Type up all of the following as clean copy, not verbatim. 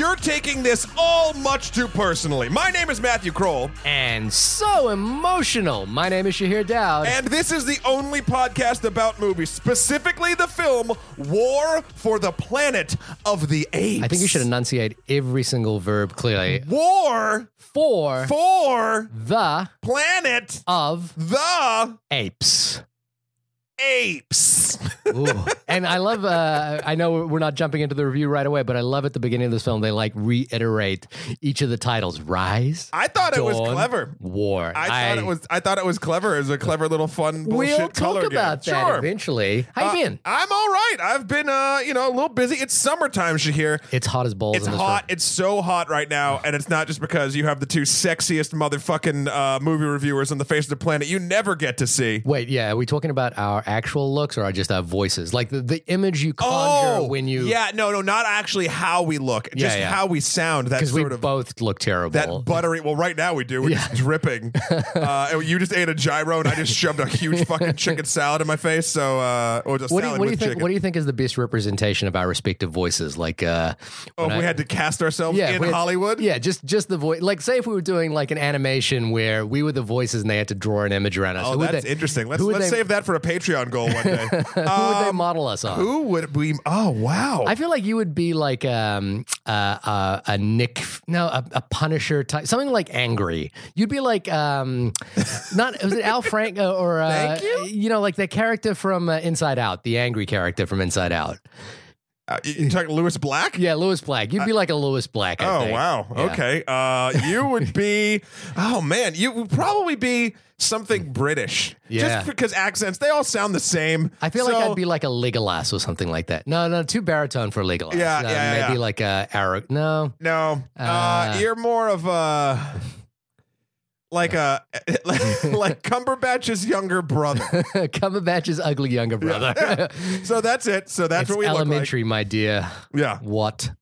You're taking this all much too personally. My name is Matthew Kroll. And so emotional. My name is Shahir Dowd. And this is the only podcast about movies, specifically the film War for the Planet of the Apes. I think you should enunciate every single verb clearly. War for the Planet of the Apes. Apes. Ooh. And I love, I know we're not jumping into the review right away, but I love at the beginning of this film, they like reiterate each of the titles. Rise. I thought Dawn, it was clever. War. I thought it was clever. It was a clever little fun bullshit we'll color game. We'll talk about that eventually. How you been? I'm all right. I've been, a little busy. It's summertime, Shahir. It's hot as balls. It's hot. It's so hot right now. And it's not just because you have the two sexiest motherfucking movie reviewers on the face of the planet you never get to see. Wait, yeah. Are we talking about our actual looks or just our voices, like the image you conjure when you not actually how we look, just how we sound, that sort of, because we both look terrible, that buttery, well right now we do, we're just dripping. You just ate a gyro and I just shoved a huge fucking chicken salad in my face, so what do you think is the best representation of our respective voices, like if we had to cast ourselves in Hollywood? Just the voice, like say if we were doing like an animation where we were the voices and they had to draw an image around us. Oh, that's interesting. Let's save that for a Patreon goal one day. Who would they model us on? Who would we? Oh, wow. I feel like you would be like a Punisher type, something like angry. You'd be like, was it Al Franco or, thank you? Like the character from Inside Out, the angry character from Inside Out. You're talking Lewis Black? Yeah, Lewis Black. You'd be like a Lewis Black, I think. Wow. Yeah. Okay. You would be... Oh, man. You would probably be something British. Yeah. Just because accents, they all sound the same. I feel like I'd be like a Legolas or something like that. No, too baritone for Legolas. Yeah, maybe like a Arrow. No. You're more of a... Like Cumberbatch's younger brother. Cumberbatch's ugly younger brother. Yeah. So that's it. So that's what we look like. Elementary, my dear. Yeah. Watson.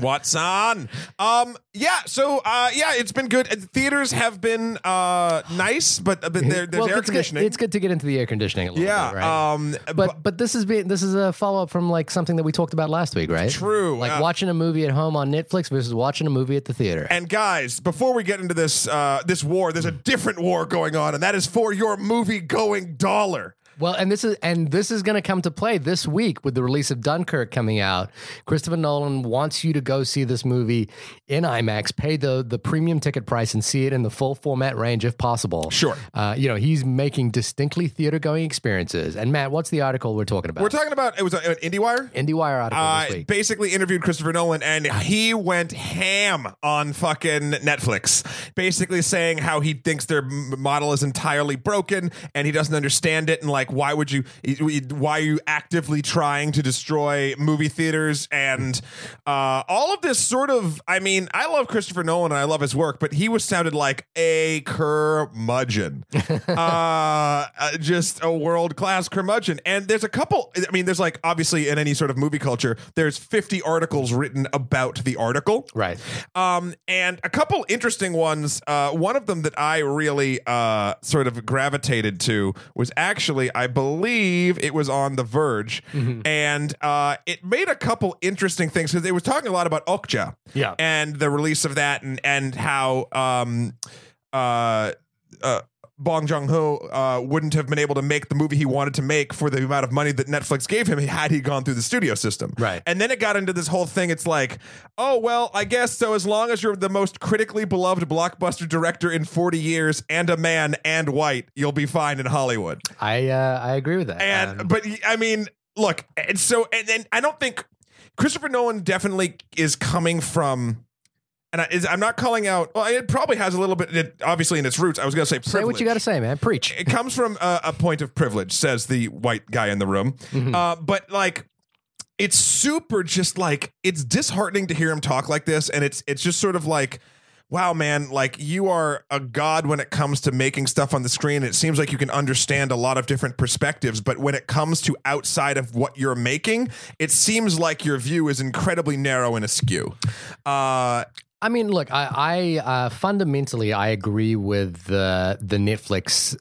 It's been good. Theaters have been nice, but there's air conditioning. Good. It's good to get into the air conditioning a little bit, right? But this is a follow-up from like something that we talked about last week, right? True. Like watching a movie at home on Netflix versus watching a movie at the theater. And guys, before we get into this this war, there's a different war going on, and that is for your movie-going dollar. Well, and this is going to come to play this week with the release of Dunkirk coming out. Christopher Nolan wants you to go see this movie in IMAX, pay the premium ticket price, and see it in the full format range if possible. Sure. He's making distinctly theater-going experiences. And Matt, what's the article we're talking about? We're talking about, it was an IndieWire? IndieWire article this week. Basically interviewed Christopher Nolan, and he went ham on fucking Netflix, basically saying how he thinks their model is entirely broken, and he doesn't understand it, and like, why are you actively trying to destroy movie theaters? And all of this sort of, I mean, I love Christopher Nolan and I love his work, but he sounded like a curmudgeon. Just a world-class curmudgeon. And there's a couple, I mean, there's like, obviously in any sort of movie culture, there's 50 articles written about the article. Right. And a couple interesting ones. One of them that I really sort of gravitated to was actually, I believe it was on The Verge, and it made a couple interesting things because they were talking a lot about Okja, and the release of that, and how Bong Joon Ho wouldn't have been able to make the movie he wanted to make for the amount of money that Netflix gave him had he gone through the studio system. Right. And then it got into this whole thing. It's like, oh, well, I guess so as long as you're the most critically beloved blockbuster director in 40 years and a man and white, you'll be fine in Hollywood. I agree with that. And but I mean, look, and so and then I don't think Christopher Nolan definitely is coming from... And I'm not calling out. Well, it probably has a little bit, obviously, in its roots. I was going to say privilege. Say what you got to say, man. Preach. It comes from a point of privilege, says the white guy in the room. But like, it's super just like, it's disheartening to hear him talk like this. And it's just sort of like, wow, man, like you are a god when it comes to making stuff on the screen. It seems like you can understand a lot of different perspectives, but when it comes to outside of what you're making, it seems like your view is incredibly narrow and askew. I mean, look, I fundamentally I agree with the Netflix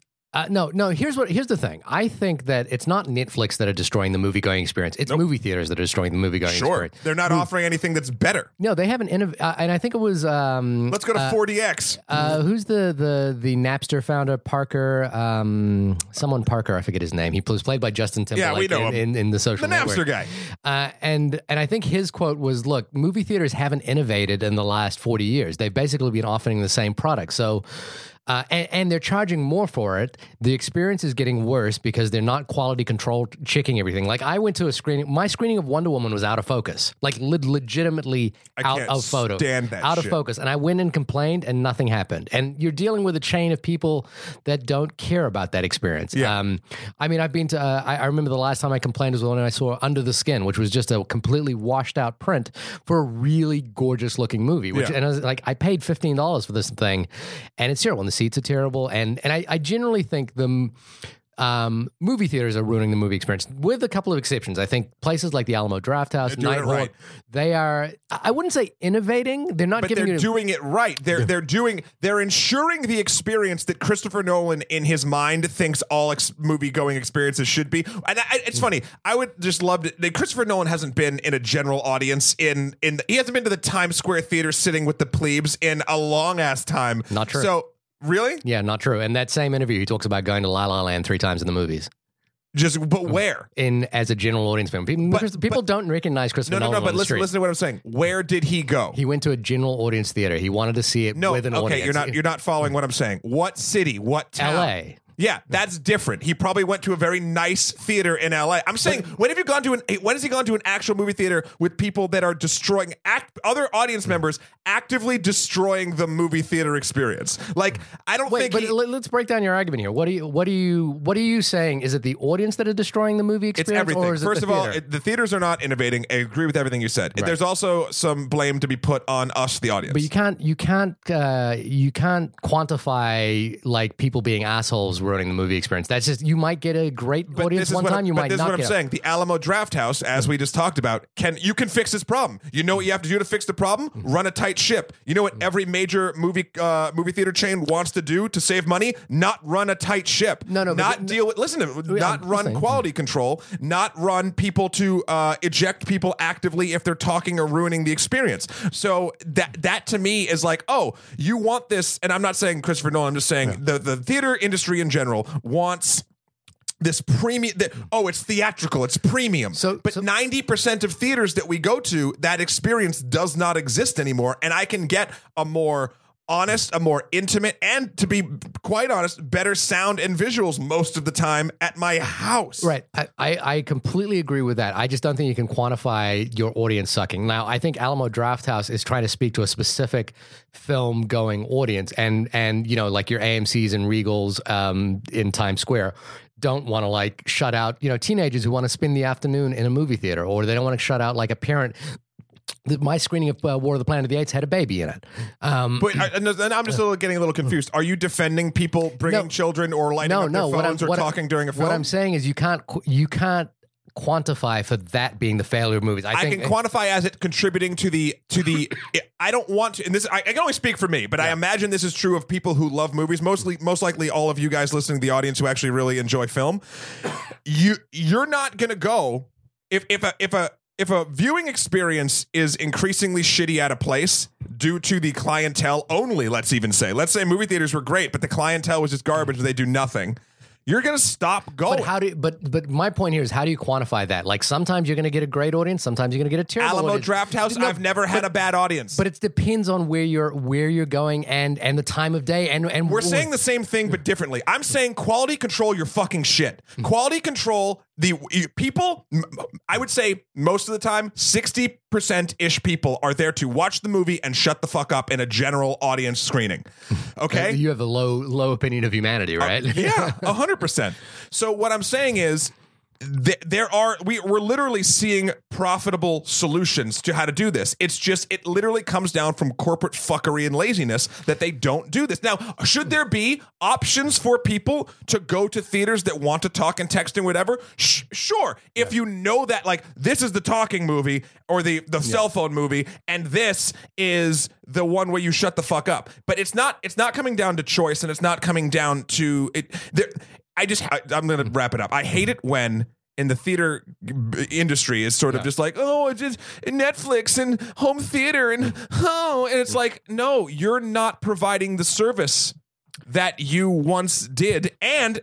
No. Here's the thing. I think that it's not Netflix that are destroying the movie-going experience. It's movie theaters that are destroying the movie-going experience. Sure, they're not offering anything that's better. No, they haven't. And I think it was. Let's go to 4DX. Who's the Napster founder? Parker, someone Parker. I forget his name. He was played by Justin Timberlake. Yeah, we know him in the Social Network. The Napster guy. And I think his quote was, "Look, movie theaters haven't innovated in the last 40 years. They've basically been offering the same product." So. And they're charging more for it. The experience is getting worse because they're not quality controlled, checking everything. Like, I went to a screening. My screening of Wonder Woman was out of focus, like legitimately out of focus. And I went and complained, and nothing happened. And you're dealing with a chain of people that don't care about that experience. Yeah. I mean, I've been to. I remember the last time I complained was when I saw Under the Skin, which was just a completely washed out print for a really gorgeous looking movie. And I was like, I paid $15 for this thing, and it's terrible. The seats are terrible, and I generally think the movie theaters are ruining the movie experience, with a couple of exceptions. I think places like the Alamo Drafthouse, Nighthawk, right. They are. I wouldn't say innovating. They're not, but giving. They're doing it right. They're ensuring the experience that Christopher Nolan, in his mind, thinks all movie going experiences should be. And it's funny. I would just love that Christopher Nolan hasn't been in a general audience he hasn't been to the Times Square theater sitting with the plebes in a long ass time. Not true. So. Really? Yeah, not true. And that same interview, he talks about going to La La Land 3 times in the movies. But where? As a general audience film. People don't recognize Christopher Nolan. No, but listen to what I'm saying. Where did he go? He went to a general audience theater. He wanted to see it with an audience. Okay, you're not following what I'm saying. What city? What town? L.A. Yeah, that's different. He probably went to a very nice theater in LA. I'm saying, when has he gone to an actual movie theater with people that are destroying other audience members, actively destroying the movie theater experience? Like, I don't think. But let's break down your argument here. What are you saying? Is it the audience that are destroying the movie experience? It's everything. Or is First it the of theater? All, the theaters are not innovating. I agree with everything you said. Right. There's also some blame to be put on us, the audience. But you can't quantify, like, people being assholes ruining the movie experience. That's just, you might get a great audience one time, you might not. This is what I'm saying. The Alamo Drafthouse, as we just talked about, you can fix this problem. You know what you have to do to fix the problem? Run a tight ship. You know what every major movie theater chain wants to do to save money? Not run a tight ship. No. Not deal with. Listen to me. Not run quality control. Not run people to eject people actively if they're talking or ruining the experience. So that to me is like, oh, you want this, and I'm not saying Christopher Nolan. I'm just saying the theater industry in general wants this premium. It's theatrical, it's premium. So 90% of theaters that we go to, that experience does not exist anymore. And I can get a more honest, a more intimate, and, to be quite honest, better sound and visuals most of the time at my house. Right. I completely agree with that. I just don't think you can quantify your audience sucking. Now, I think Alamo Drafthouse is trying to speak to a specific film-going audience, and you know, like your AMCs and Regals in Times Square don't want to, like, shut out, you know, teenagers who want to spend the afternoon in a movie theater, or they don't want to shut out, like, a parent. My screening of War of the Planet of the Apes had a baby in it. But I'm just getting a little confused. Are you defending people bringing children or lighting up their phones or talking during a film? What I'm saying is you can't quantify for that being the failure of movies. I think quantify as it contributing to the. I don't want to, and this I can only speak for me, but I imagine this is true of people who love movies. Most likely, all of you guys listening to the audience who actually really enjoy film. You're not gonna go if a viewing experience is increasingly shitty at a place due to the clientele only. Let's say movie theaters were great, but the clientele was just garbage. They do nothing. You're going to stop going. But But my point here is, how do you quantify that? Like, sometimes you're going to get a great audience, sometimes you're going to get a terrible audience. Alamo Drafthouse, I've never had a bad audience. But it depends on where you're going and the time of day. And we're saying the same thing, but differently. I'm saying quality control your fucking shit. Quality control the people. I would say most of the time, 60%-ish people are there to watch the movie and shut the fuck up in a general audience screening. Okay? You have a low opinion of humanity, right? Yeah, 100%. So what I'm saying is, We're literally seeing profitable solutions to how to do this. It's just, it literally comes down from corporate fuckery and laziness that they don't do this. Now, should there be options for people to go to theaters that want to talk and text and whatever? Sure. If you know that, like, this is the talking movie or the cell phone movie, and this is the one where you shut the fuck up. But it's not coming down to choice, and it's not coming down to it. I'm going to wrap it up. I hate it when in the theater industry is sort of just like, oh, it's just Netflix and home theater and it's like, no, you're not providing the service that you once did. And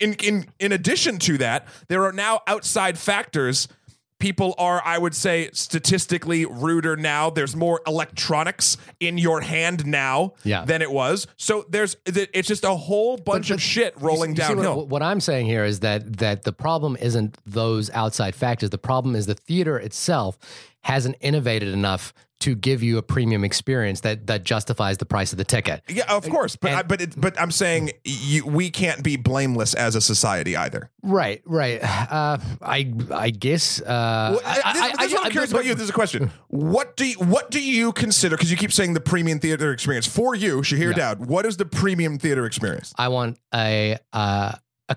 in addition to that, there are now outside factors. People are, I would say, statistically ruder now. There's more electronics in your hand now than it was. So it's just a whole bunch of shit rolling downhill. What I'm saying here is that the problem isn't those outside factors. The problem is the theater itself hasn't innovated enough to give you a premium experience that justifies the price of the ticket. Yeah, of course. But I'm saying we can't be blameless as a society either. Right. I guess. I'm curious about you. This is a question. What do you consider? Because you keep saying the premium theater experience for you, Shahir Dowd. What is the premium theater experience? I want a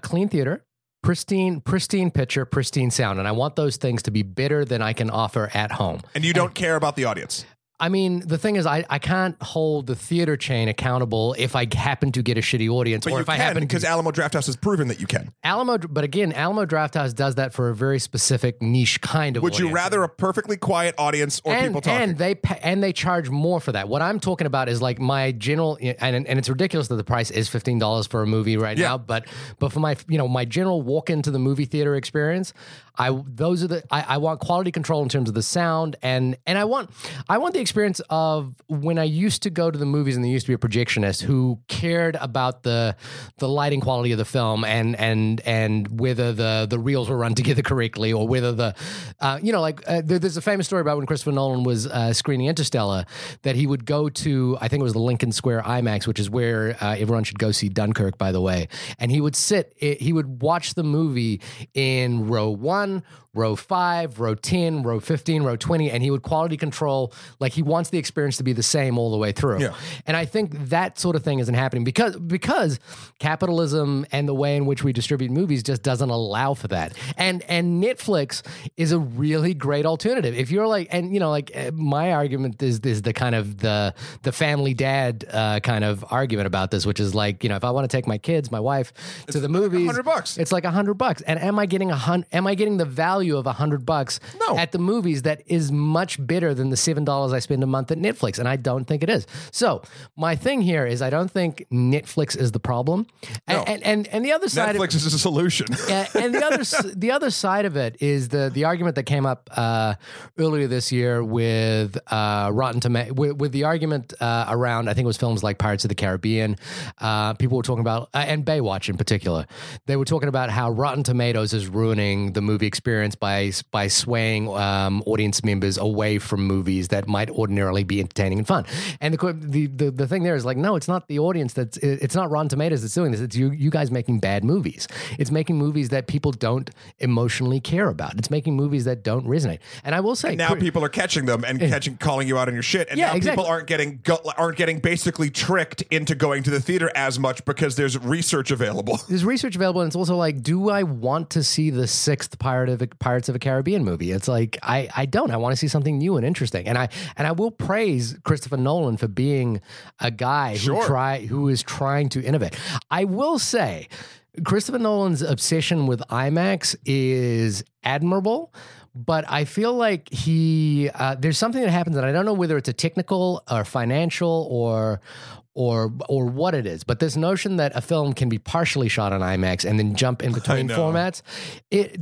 clean theater. Pristine picture, pristine sound. And I want those things to be better than I can offer at home. And you don't care about the audience. I mean, the thing is, I can't hold the theater chain accountable if I happen to get a shitty audience. But or if I happen to, because Alamo Drafthouse has proven that you can. Alamo Drafthouse does that for a very specific niche kind of. Would audience. You rather a perfectly quiet audience or people talking? And they charge more for that. What I'm talking about is like my general, and it's ridiculous that the price is $15 for a movie now. But for my my general walk into the movie theater experience, I want quality control in terms of the sound and I want the experience of when I used to go to the movies and there used to be a projectionist who cared about the lighting quality of the film and whether the reels were run together correctly or whether there's a famous story about when Christopher Nolan was screening Interstellar that he would go to, I think it was the Lincoln Square IMAX, which is where everyone should go see Dunkirk, by the way, and he would watch the movie in row 1, row 5, row 10, row 15, row 20, and he would quality control, like he wants the experience to be the same all the way through. Yeah. And I think that sort of thing isn't happening because capitalism and the way in which we distribute movies just doesn't allow for that. And Netflix is a really great alternative. If you're like, my argument is the kind of the family dad kind of argument about this, which is like, if I want to take my kids, my wife to the movies, $100. It's like $100. And am I getting the value of $100 at the movies that is much better than the $7 I spend a month at Netflix? And I don't think it is. So my thing here is I don't think Netflix is the problem. And the other side, Netflix is a solution. And the other side of it is the argument that came up earlier this year with Rotten Tomatoes, with the argument around, I think it was films like Pirates of the Caribbean. People were talking about, and Baywatch in particular, they were talking about how Rotten Tomatoes is ruining the movie experience by swaying audience members away from movies that might ordinarily be entertaining and fun. And the thing there is like, no, it's not the audience it's not Rotten Tomatoes that's doing this. It's you guys making bad movies. It's making movies that people don't emotionally care about. It's making movies that don't resonate. And I will say, and now people are catching them and calling you out on your shit. And now exactly. People aren't getting basically tricked into going to the theater as much because there's research available. And it's also like, do I want to see the sixth Pirates of the Caribbean movie? It's like I don't. I want to see something new and interesting. And I will praise Christopher Nolan for being a guy who is trying to innovate. I will say Christopher Nolan's obsession with IMAX is admirable, but I feel like he there's something that happens, and I don't know whether it's a technical or financial or what it is, but this notion that a film can be partially shot on IMAX and then jump in between formats, if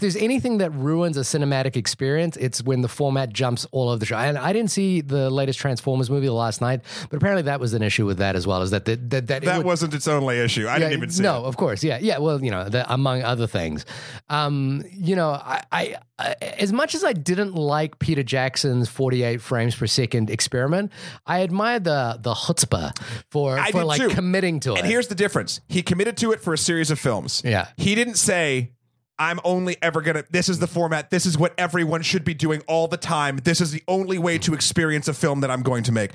there's anything that ruins a cinematic experience, it's when the format jumps all over the show. And I didn't see the latest Transformers movie last night, but apparently that was an issue with that as well. Is that wasn't its only issue? I didn't even see. No, of course, yeah. Well, among other things, I as much as I didn't like Peter Jackson's 48 frames per second experiment, I admired the for committing to it. And here's the difference. He committed to it for a series of films. Yeah. He didn't say, I'm only ever going to, this is the format. This is what everyone should be doing all the time. This is the only way to experience a film that I'm going to make.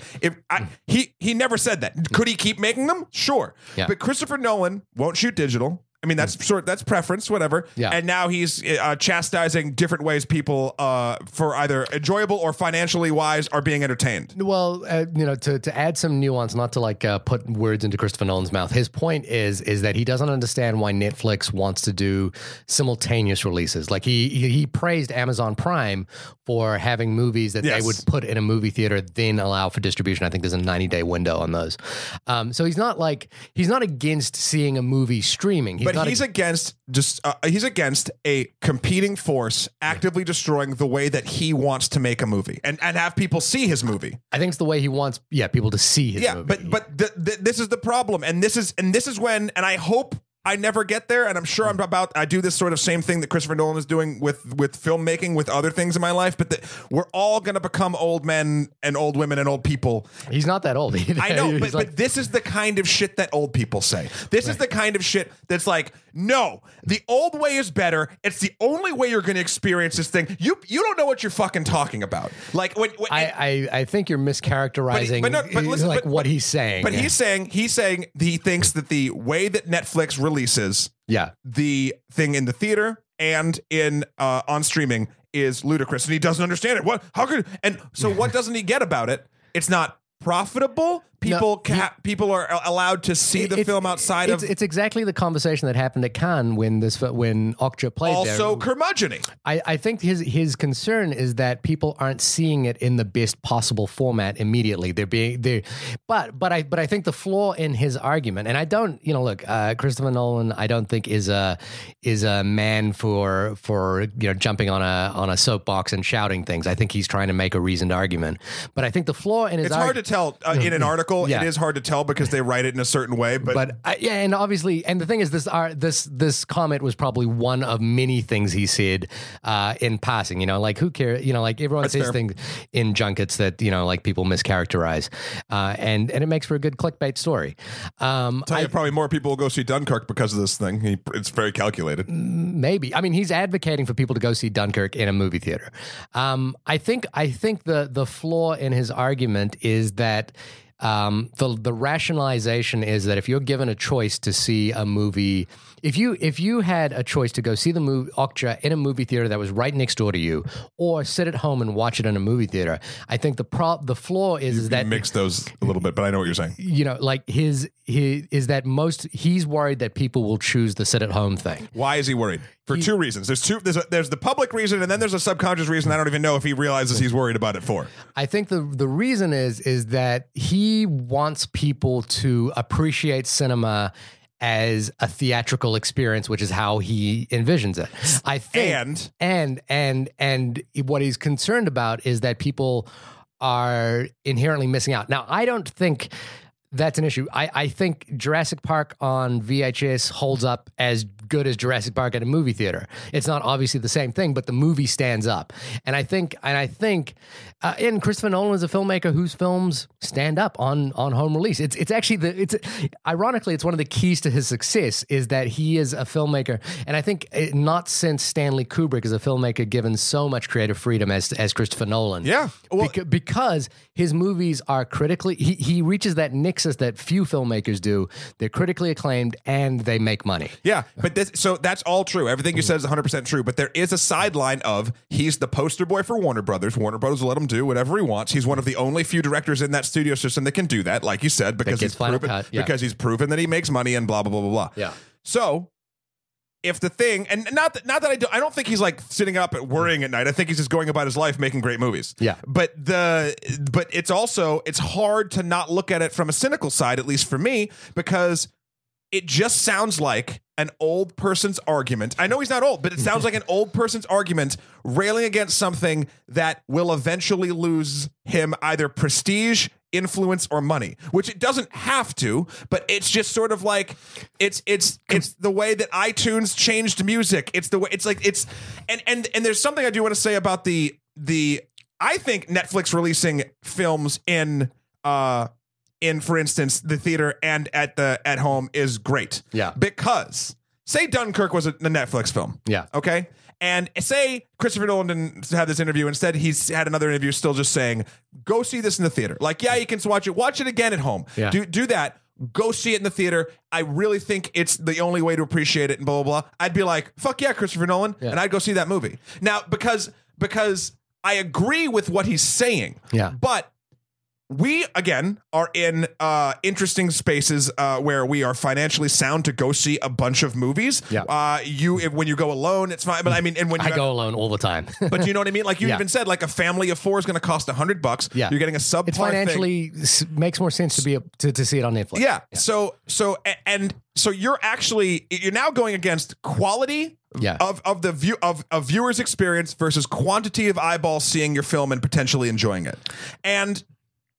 He never said that. Could he keep making them? Sure. Yeah. But Christopher Nolan won't shoot digital. I mean, that's preference, whatever. Yeah. And now he's chastising different ways people for either enjoyable or financially wise are being entertained. Well, to add some nuance, not to put words into Christopher Nolan's mouth. His point is that he doesn't understand why Netflix wants to do simultaneous releases. Like he praised Amazon Prime for having movies that they would put in a movie theater, then allow for distribution. I think there's a 90-day window on those. So he's not against seeing a movie streaming. He's against a competing force actively destroying the way that he wants to make a movie and have people see his movie. I think it's the way he wants people to see his movie. But this is the problem, and this is when I hope I never get there, and I'm sure I do this sort of same thing that Christopher Nolan is doing with filmmaking, with other things in my life, but we're all going to become old men and old women and old people. He's not that old. I know, but this is the kind of shit that old people say. This is the kind of shit that's like, no, the old way is better. It's the only way you're going to experience this thing. You don't know what you're fucking talking about. Like I think you're mischaracterizing what he's saying. But he's saying he thinks that the way that Netflix releases the thing in the theater and in on streaming is ludicrous, and he doesn't understand it. What doesn't he get about it? It's not profitable. People are allowed to see the film outside of. It's exactly the conversation that happened at Cannes when Okja played there. Also curmudgeon-y. I think his concern is that people aren't seeing it in the best possible format immediately. But I think the flaw in his argument, and I don't, Christopher Nolan, I don't think is a man for jumping on a soapbox and shouting things. I think he's trying to make a reasoned argument. But I think the flaw in his argument. It's hard to tell in an article. It is hard to tell because they write it in a certain way, and obviously, and the thing is, this comment was probably one of many things he said in passing. Who cares? Everyone says things in junkets that people mischaracterize, and it makes for a good clickbait story. I tell you, probably more people will go see Dunkirk because of this thing. It's very calculated. Maybe he's advocating for people to go see Dunkirk in a movie theater. I think the flaw in his argument is that. The rationalization is that if you're given a choice to see a movie, if you had a choice to go see the movie Okja in a movie theater that was right next door to you, or sit at home and watch it in a movie theater, I think the flaw is that mix those a little bit. But I know what you're saying. He's worried that people will choose the sit at home thing. Why is he worried? For two reasons. There's the public reason, and then there's a subconscious reason. I don't even know if he realizes he's worried about it for. I think the reason is that he wants people to appreciate cinema as a theatrical experience, which is how he envisions it. I think, and what he's concerned about is that people are inherently missing out. Now, I don't think that's an issue. I think Jurassic Park on VHS holds up as good as Jurassic Park at a movie theater. It's not obviously the same thing, but the movie stands up. And Christopher Nolan is a filmmaker whose films stand up on home release. It's ironically, it's one of the keys to his success is that he is a filmmaker. And I think not since Stanley Kubrick is a filmmaker given so much creative freedom as Christopher Nolan. Yeah. Well, because his movies are critically, he reaches that nexus that few filmmakers do. They're critically acclaimed and they make money. Yeah, but so that's all true. Everything you said is 100% true, but there is a sideline of he's the poster boy for Warner Brothers. Warner Brothers will let him do whatever he wants. He's one of the only few directors in that studio system that can do that, like you said, because he's proven that he makes money and blah, blah, blah, blah, blah. Yeah. So if the thing, and not that I don't think he's like sitting up and worrying at night. I think he's just going about his life making great movies. Yeah. But it's also, it's hard to not look at it from a cynical side, at least for me, because it just sounds like an old person's argument. I know he's not old, but it sounds like an old person's argument railing against something that will eventually lose him either prestige, influence, or money, which it doesn't have to, but it's just sort of like it's the way that iTunes changed music. It's the way and there's something I do want to say about the I think Netflix releasing films in for instance the theater and at home is great. Yeah. Because say Dunkirk was a Netflix film. Yeah. Okay. And say Christopher Nolan didn't have this interview. Instead, he's had another interview still just saying, go see this in the theater. Like, yeah, you can watch it. Watch it again at home. Yeah. Do that. Go see it in the theater. I really think it's the only way to appreciate it and blah, blah, blah. I'd be like, fuck yeah, Christopher Nolan. Yeah. And I'd go see that movie. Now, because I agree with what he's saying. Yeah. But we, again, are in interesting spaces where we are financially sound to go see a bunch of movies. Yeah. When you go alone, it's fine. But I mean, and when I go alone all the time. But you know what I mean? Like you even said, like a family of four is going to cost $100. Yeah. You're getting a subpar. It financially makes more sense to be to see it on Netflix. Yeah. So you're now going against quality. Yeah. Of the view of a viewer's experience versus quantity of eyeballs seeing your film and potentially enjoying it. And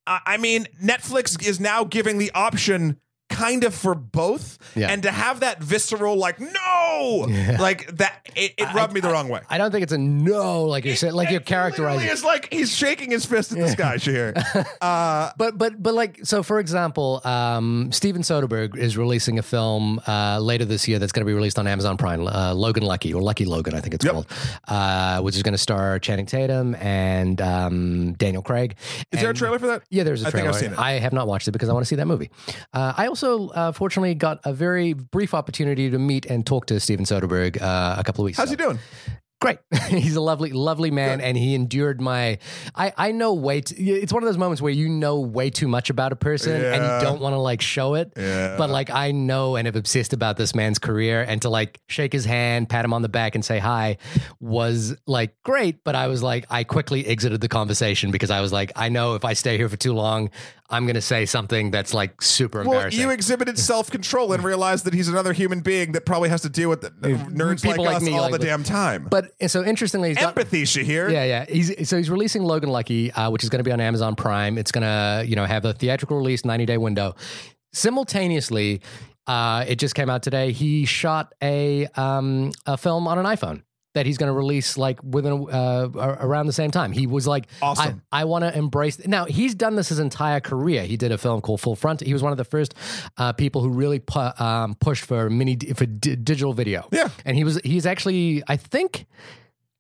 I mean, Netflix is now giving the option kind of for both. Yeah. And to have that visceral, like, no, like that, it rubbed me the wrong way. I don't think it's a no, like you're saying, like you're characterizing. It's like he's shaking his fist at the sky, Shahir. But like, so for example, Steven Soderbergh is releasing a film later this year that's going to be released on Amazon Prime, Logan Lucky, or Lucky Logan, I think it's called, which is going to star Channing Tatum and Daniel Craig. Is there a trailer for that? Yeah, there's a trailer. I think I've seen it. I have not watched it because I want to see that movie. I also fortunately got a very brief opportunity to meet and talk to Steven Soderbergh a couple of weeks ago. How's he doing? Great. He's a lovely, lovely man. Good. And he endured my, I know it's one of those moments where you know way too much about a person and you don't want to like show it, but like I know and have obsessed about this man's career, and to like shake his hand, pat him on the back and say hi was like great. But I was like, I quickly exited the conversation because I was like, I know if I stay here for too long, I'm going to say something that's like super embarrassing. You exhibited self-control and realized that he's another human being that probably has to deal with nerds like us me, all like, the damn time. But so interestingly, he's empathy, Shahir. Yeah. He's releasing Logan Lucky, which is going to be on Amazon Prime. It's going to, have a theatrical release, 90-day window. Simultaneously, it just came out today. He shot a film on an iPhone that he's going to release like within around the same time. He was like, awesome. I want to embrace. Now he's done this his entire career. He did a film called Full Front. He was one of the first people who really pushed for digital video. Yeah, and he's actually, I think.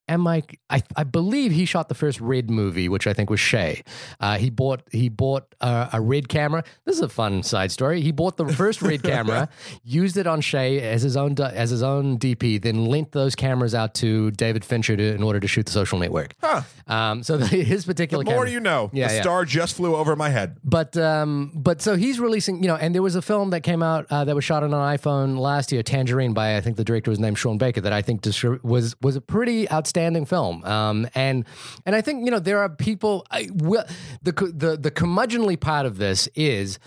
And Mike, I believe he shot the first Red movie, which I think was Shay. He bought a Red camera. This is a fun side story. He bought the first Red camera, used it on Shay as his own DP, then lent those cameras out to David Fincher in order to shoot The Social Network. Huh. His particular camera. The more you know. Yeah, the star just flew over my head. But so he's releasing, and there was a film that came out that was shot on an iPhone last year, Tangerine, by I think the director was named Sean Baker, that I think was a pretty outstanding film, and I think there are people. The curmudgeonly part of this is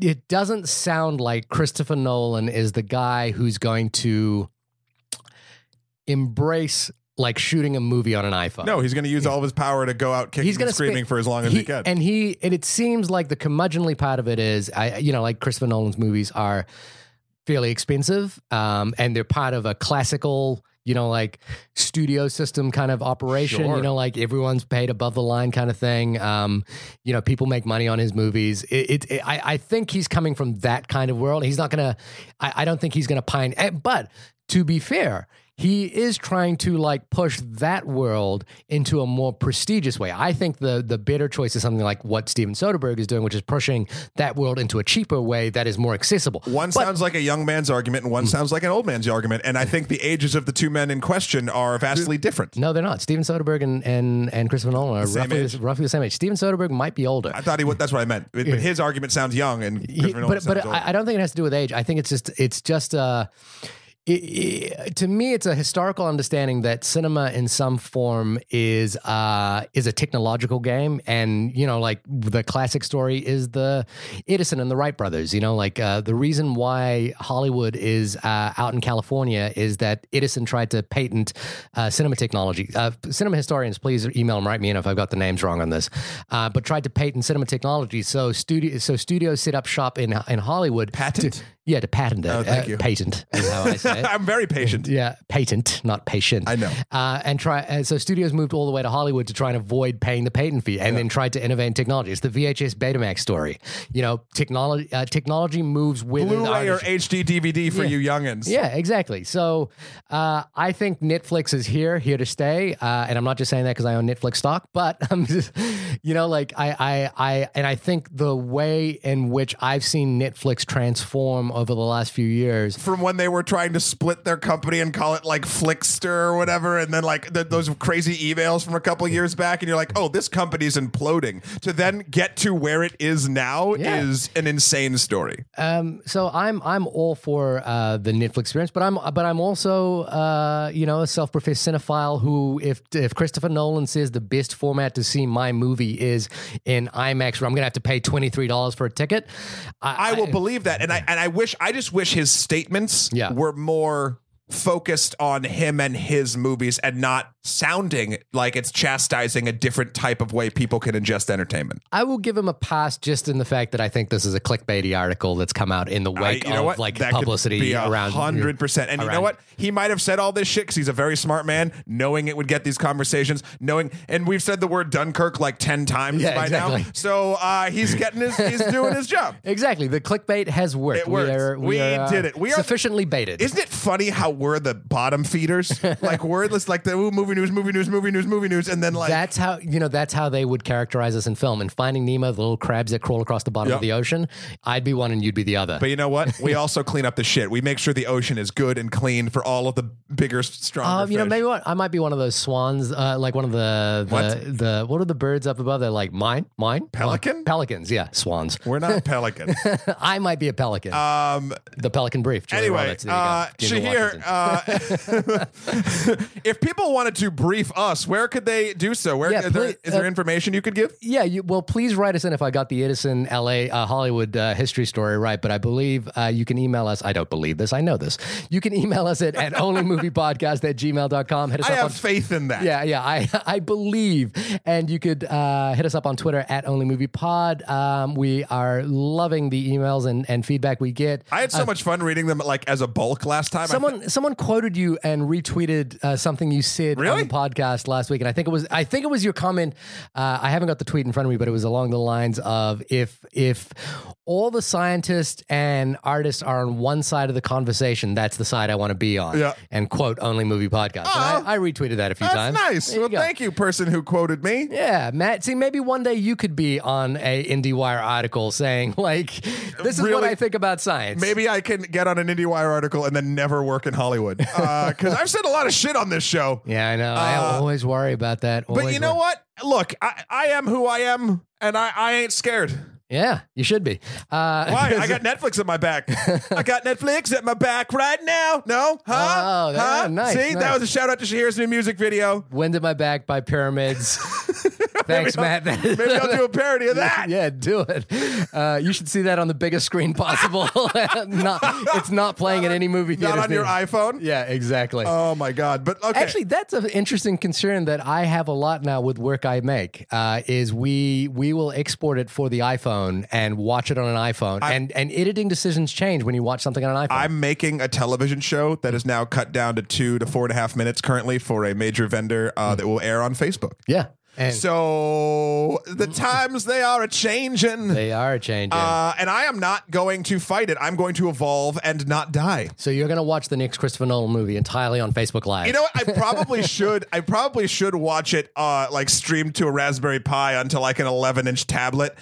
it doesn't sound like Christopher Nolan is the guy who's going to embrace like shooting a movie on an iPhone. No, he's going to use all of his power to go out kicking and screaming for as long as he can. And it seems like the curmudgeonly part of it is like Christopher Nolan's movies are fairly expensive, and they're part of a classical, like studio system kind of operation, sure. Like everyone's paid above the line kind of thing. People make money on his movies. I think he's coming from that kind of world. He's not going to, I don't think he's going to pine. But to be fair, he is trying to like push that world into a more prestigious way. I think the better choice is something like what Steven Soderbergh is doing, which is pushing that world into a cheaper way that is more accessible. One sounds like a young man's argument and one sounds like an old man's argument. And I think the ages of the two men in question are vastly different. No, they're not. Steven Soderbergh and Christopher Nolan are roughly the same age. Steven Soderbergh might be older. I thought that's what I meant. But his argument sounds young and Christopher Nolan sounds older. But I don't think it has to do with age. I think it's just to me, it's a historical understanding that cinema in some form is a technological game. And, like the classic story is the Edison and the Wright brothers, the reason why Hollywood is out in California is that Edison tried to patent cinema technology. Cinema historians, please email and write me in if I've got the names wrong on this, but tried to patent cinema technology. So studios set up shop in Hollywood. Patent? Yeah, to patent it. Oh, thank you. Patent is how I say it. I'm very patient. Yeah, patent, not patient. I know. So studios moved all the way to Hollywood to try and avoid paying the patent fee, and then tried to innovate technology. It's the VHS Betamax story. You know, technology moves with Blu-ray or HD DVD for you youngins. Yeah, exactly. So I think Netflix is here to stay. And I'm not just saying that because I own Netflix stock, but I'm just, you know, like I think the way in which I've seen Netflix transform over the last few years, from when they were trying to split their company and call it like Flickster or whatever, and then like those crazy emails from a couple years back, and you're like, oh, this company's imploding, to then get to where it is now is an insane story. So I'm all for the Netflix experience, but I'm also you know, a self-professed cinephile who, if Christopher Nolan says the best format to see my movie is in IMAX, where I'm gonna have to pay $23 for a ticket, I will believe that, and I just wish his statements were more focused on him and his movies, and not sounding like it's chastising a different type of way people can ingest entertainment. I will give him a pass just in the fact that I think this is a clickbaity article that's come out in the wake of like that publicity around 100%. And you know what? He might have said all this shit because he's a very smart man, knowing it would get these conversations, and we've said the word Dunkirk like 10 times by now. So he's getting he's doing his job. Exactly. The clickbait has worked. It works. We did it. We are sufficiently baited. Isn't it funny how we're the bottom feeders? Like we're just like the movie news, and then like that's how they would characterize us in film. And Finding Nemo, the little crabs that crawl across the bottom of the ocean, I'd be one and you'd be the other. But you know what? We also clean up the shit. We make sure the ocean is good and clean for all of the bigger, stronger fish. You know, maybe I might be one of those swans, like one of the what are the birds up above? They're like mine, pelican, pelicans. Yeah, swans. We're not pelicans. I might be a pelican. The Pelican Brief. Julie Roberts, there you go. Shahir, if people wanted to brief us, where could they do so? Where is there information you could give? Yeah, please write us in. If I got the Edison LA Hollywood history story right, but I believe you can email us. I don't believe this. I know this. You can email us at onlymoviepodcast@gmail.com. Hit us up. I have faith in that. Yeah, yeah. I believe. And you could hit us up on Twitter @onlymoviepod. We are loving the emails and feedback we get. I had so much fun reading them like as a bulk last time. Someone quoted you and retweeted something you said on the podcast last week, and I think it was your comment. I haven't got the tweet in front of me, but it was along the lines of if all the scientists and artists are on one side of the conversation, that's the side I want to be on. Yeah. And quote Only Movie Podcast. And I retweeted that a few times. That's nice. Well, thank you, person who quoted me. Yeah, Matt. See, maybe one day you could be on a IndieWire article saying like, "This is what I think about science." Maybe I can get on an IndieWire article and then never work in Hollywood, because I've said a lot of shit on this show. Yeah, I know. I always worry about that. But you know what? Look, I am who I am, and I ain't scared. Yeah, you should be. Why? I got Netflix at my back. I got Netflix at my back right now. No? Huh? Oh, huh? Nice. See, that was a shout out to Shahir's new music video. Wind at My Back by Pyramids. Thanks, Matt. Maybe I'll do a parody of that. Yeah, do it. You should see that on the biggest screen possible. It's not playing at any movie theater. Not on your iPhone? Yeah, exactly. Oh, my God. But okay. Actually, that's an interesting concern that I have a lot now with work I make, is we will export it for the iPhone and watch it on an iPhone. And editing decisions change when you watch something on an iPhone. I'm making a television show that is now cut down to 2 to 4.5 minutes currently for a major vendor that will air on Facebook. Yeah. And so the times they are a changing, and I am not going to fight it. I'm going to evolve and not die. So you're going to watch the next Christopher Nolan movie entirely on Facebook Live. You know what? I probably should watch it like streamed to a Raspberry Pi onto like an 11-inch tablet,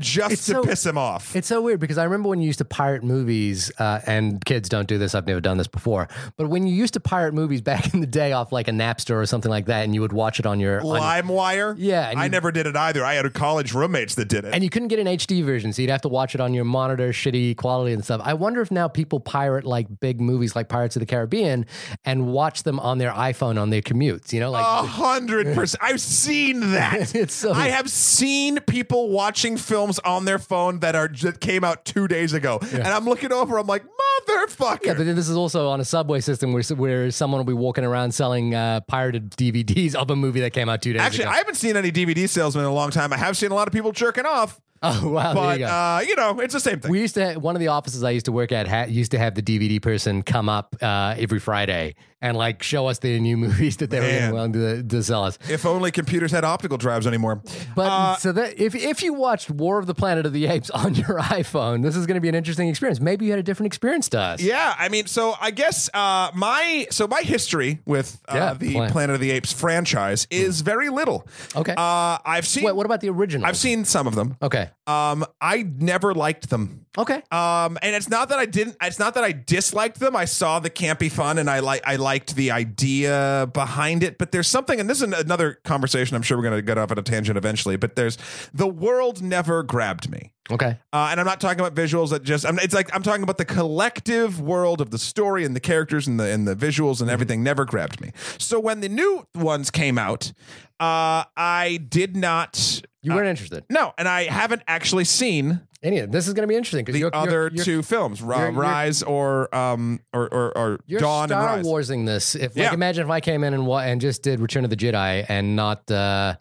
just to piss him off. It's so weird because I remember when you used to pirate movies, and kids don't do this. I've never done this before, but when you used to pirate movies back in the day off like a Napster or something like that, and you would watch it on your LimeWire. Yeah, I never did it either. I had college roommates that did it, and you couldn't get an HD version, so you'd have to watch it on your monitor, shitty quality and stuff. I wonder if now people pirate like big movies, like Pirates of the Caribbean, and watch them on their iPhone on their commutes. You know, like 100%. I've seen that. I have seen people watching films on their phone that came out 2 days ago, and I'm looking over. I'm like, motherfucker. Yeah, but then this is also on a subway system where someone will be walking around selling pirated DVDs of a movie that came out 2 days ago. Actually, I haven't seen any DVD salesman in a long time. I have seen a lot of people jerking off. Oh, wow. But, you know, it's the same thing. We used to, one of the offices I used to work at used to have the DVD person come up every Friday and like show us the new movies that they were willing to sell us. If only computers had optical drives anymore. But so that if you watched War of the Planet of the Apes on your iPhone, this is going to be an interesting experience. Maybe you had a different experience to us. Yeah. I mean, so I guess my history with the Planet of the Apes franchise is very little. Okay. I've seen. Wait, what about the original? I've seen some of them. Okay. I never liked them. Okay. And it's not that I didn't. It's not that I disliked them. I saw the campy fun, and I liked the idea behind it. But there's something, and this is another conversation. I'm sure we're going to get off on a tangent eventually. But there's the world never grabbed me. Okay. And I'm not talking about visuals. That just, it's like I'm talking about the collective world of the story and the characters and the visuals and everything never grabbed me. So when the new ones came out, I did not. You weren't interested. No, and I haven't actually seen any of this. Is going to be interesting because the other two films, Rise or Dawn and Rise. You're Star Warsing this. If like imagine if I came in and just did Return of the Jedi and not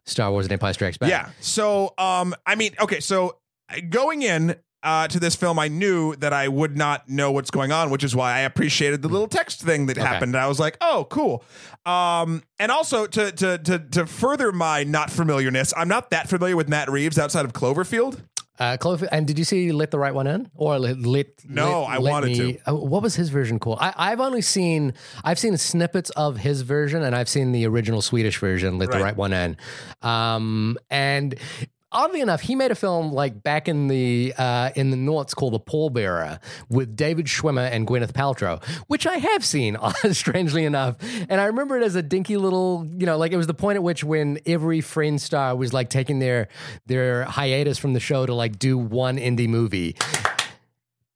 Star Wars and Empire Strikes Back. Yeah. So I mean, okay, so going in to this film, I knew that I would not know what's going on, which is why I appreciated the little text thing that happened. I was like, oh, cool. And also to further my not familiarness, I'm not that familiar with Matt Reeves outside of Cloverfield. And did you see Let the Right One In or Lit? No, I wanted to. What was his version called? I've seen snippets of his version, and I've seen the original Swedish version, Let the Right One In. And oddly enough, he made a film like back in the noughts called The Pallbearer with David Schwimmer and Gwyneth Paltrow, which I have seen, strangely enough. And I remember it as a dinky little, you know, like it was the point at which when every Friends star was like taking their hiatus from the show to like do one indie movie.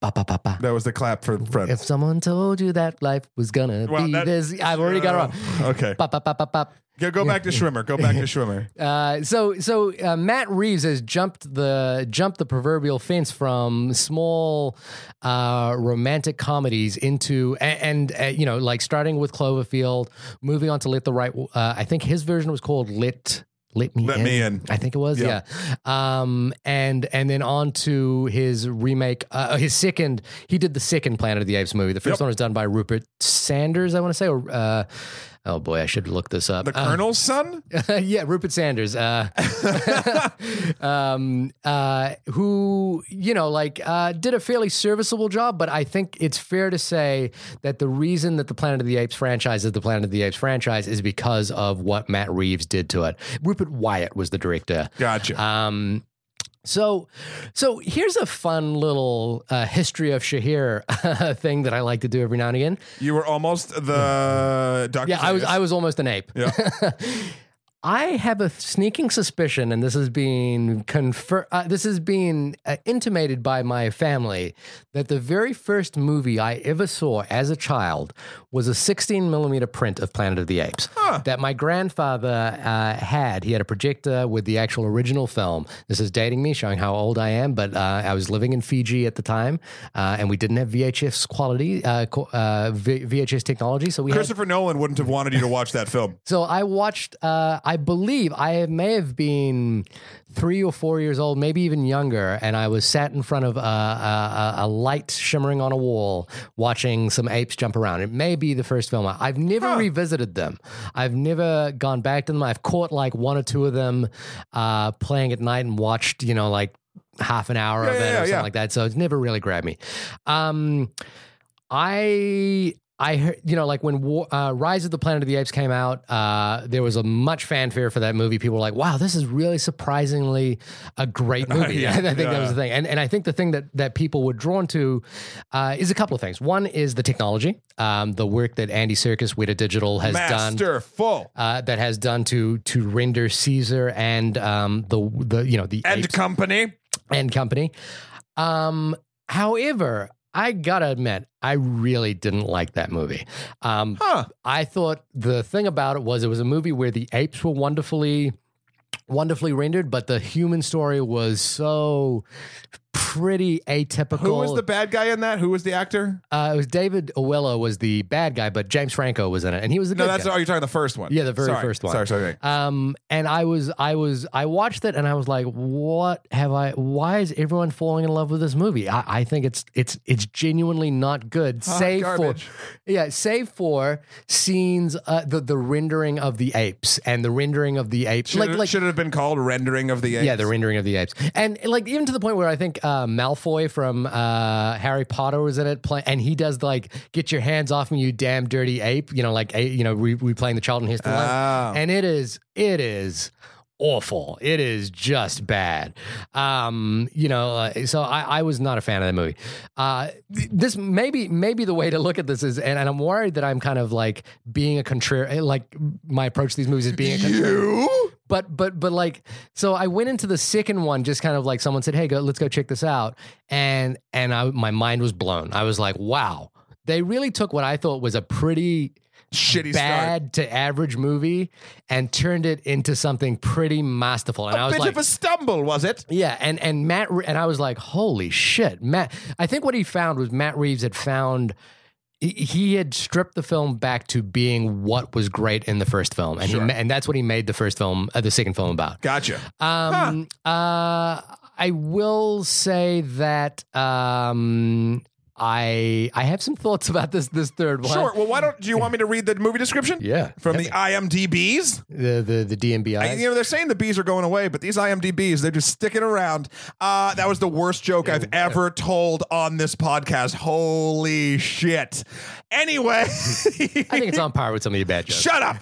That was the clap for Friends. If someone told you that life was gonna be this, I've already got it wrong. Okay. Go back to Schwimmer. So Matt Reeves has jumped the proverbial fence from small romantic comedies into like starting with Cloverfield, moving on to Let the Right. I think his version was called Let Me In. I think it was, yeah. And then on to his remake, he did the second Planet of the Apes movie. The first one was done by Rupert Sanders, I want to say, or oh boy, I should look this up. The Colonel's son? Yeah, Rupert Sanders. Who, did a fairly serviceable job, but I think it's fair to say that the reason that the Planet of the Apes franchise is the Planet of the Apes franchise is because of what Matt Reeves did to it. Rupert Wyatt was the director. Gotcha. So here's a fun little history of Shahir thing that I like to do every now and again. You were almost the Dr. Yeah, I was almost an ape. Yeah. I have a sneaking suspicion, and this has been intimated by my family, that the very first movie I ever saw as a child was a 16mm print of Planet of the Apes that my grandfather had. He had a projector with the actual original film. This is dating me, showing how old I am, but I was living in Fiji at the time, and we didn't have VHS quality, VHS technology. So Christopher Nolan wouldn't have wanted you to watch that film. So I watched. I believe I may have been 3 or 4 years old, maybe even younger, and I was sat in front of a light shimmering on a wall watching some apes jump around. It may be the first film. I've never revisited them. I've never gone back to them. I've caught like one or two of them playing at night and watched, like half an hour of it or something like that. So it's never really grabbed me. I heard, when Rise of the Planet of the Apes came out, there was a much fanfare for that movie. People were like, wow, this is really surprisingly a great movie. I think that was the thing. And I think the thing that people were drawn to is a couple of things. One is the technology, the work that Andy Serkis, Weta Digital has done. That has done to render Caesar and the Apes. And company. However, I gotta admit, I really didn't like that movie. I thought the thing about it was a movie where the apes were wonderfully rendered, but the human story was so pretty atypical. Who was the bad guy in that? Who was the actor? It was David Oyelowo was the bad guy, but James Franco was in it, and he was the good guy. Oh, you're talking the first one. Yeah, the very first one. Sorry. And I watched it, and I was like, what have I? Why is everyone falling in love with this movie? I think it's genuinely not good. Save for scenes, the rendering of the apes and the rendering of the apes. Should it have been called rendering of the apes? Yeah, the rendering of the apes, and like even to the point where I think Malfoy from Harry Potter was in it, and he does like "Get your hands off me, you damn dirty ape," replaying the child in history line. And it is awful. It is just bad. So I was not a fan of that movie. This maybe the way to look at this is, and I'm worried that I'm kind of like being a contrarian, like my approach to these movies is being a contrarian. But like, so I went into the second one just kind of like someone said, hey, let's go check this out. And my mind was blown. I was like, wow, they really took what I thought was a pretty shitty bad start to average movie and turned it into something pretty masterful. And a stumble, was it? Yeah. And Matt, and I was like, holy shit, Matt. I think what he found was Matt Reeves had found... He had stripped the film back to being what was great in the first film, and and that's what he made the second film about. Gotcha. I will say that I have some thoughts about this third one. Sure. Well, do you want me to read the movie description? Yeah. From the IMDb's? The DMBI's. They're saying the B's are going away, but these IMDb's, they're just sticking around. That was the worst joke I've ever told on this podcast. Holy shit. Anyway. I think it's on par with some of your bad jokes. Shut up.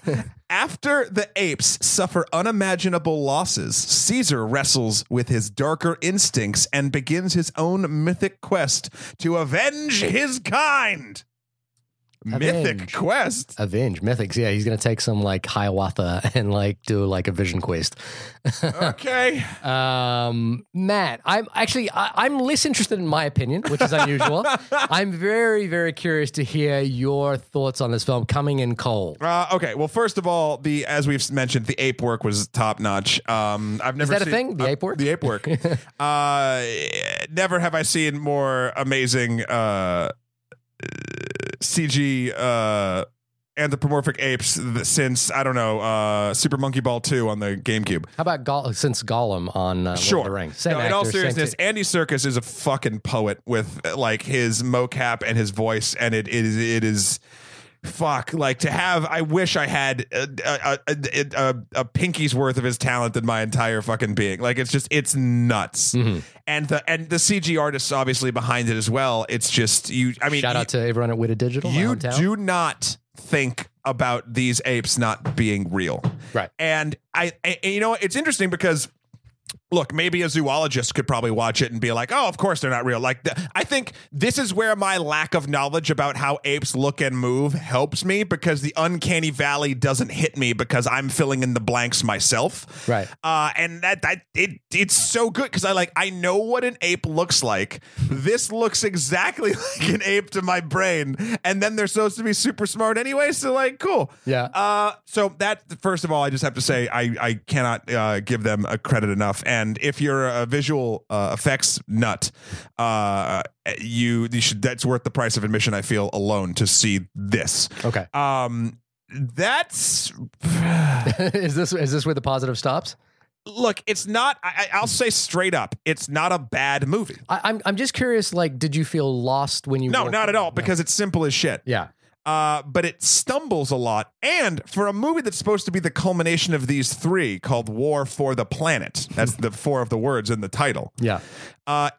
After the apes suffer unimaginable losses, Caesar wrestles with his darker instincts and begins his own mythic quest to avenge his kind. Mythic quest. Avenge. Mythics. Yeah, he's going to take some like Hiawatha and like do like a vision quest. Okay. Matt, I'm less interested in my opinion, which is unusual. I'm very, very curious to hear your thoughts on this film coming in cold. Okay. Well, first of all, as we've mentioned, the ape work was top notch. I've never seen a thing? The ape work? The ape work. Never have I seen more amazing CG anthropomorphic apes since, I don't know, Super Monkey Ball 2 on the GameCube. How about since Gollum on Lord of the Rings? Same actor, in all seriousness, Andy Serkis is a fucking poet with like his mocap and his voice, and it is fuck, like to have. I wish I had a pinky's worth of his talent in my entire fucking being. Like it's nuts, mm-hmm. and the CG artists obviously behind it as well. It's just you. I mean, shout out to everyone at Weta Digital. You do not think about these apes not being real, right? And it's interesting because. Look, maybe a zoologist could probably watch it and be like, oh, of course they're not real. Like, I think this is where my lack of knowledge about how apes look and move helps me, because the uncanny valley doesn't hit me because I'm filling in the blanks myself. Right. And it's so good because I know what an ape looks like. This looks exactly like an ape to my brain. And then they're supposed to be super smart anyway. So like, cool. Yeah. So that, first of all, I just have to say, I cannot give them a credit enough. And if you're a visual effects nut, you should. That's worth the price of admission, I feel, alone to see this. Okay. That's is this where the positive stops? Look, it's not. I'll say straight up, it's not a bad movie. I'm just curious. Like, did you feel lost when you? No, not at all. Because it's simple as shit. Yeah. But it stumbles a lot. And for a movie that's supposed to be the culmination of these three called War for the Planet, that's the four of the words in the title. Yeah.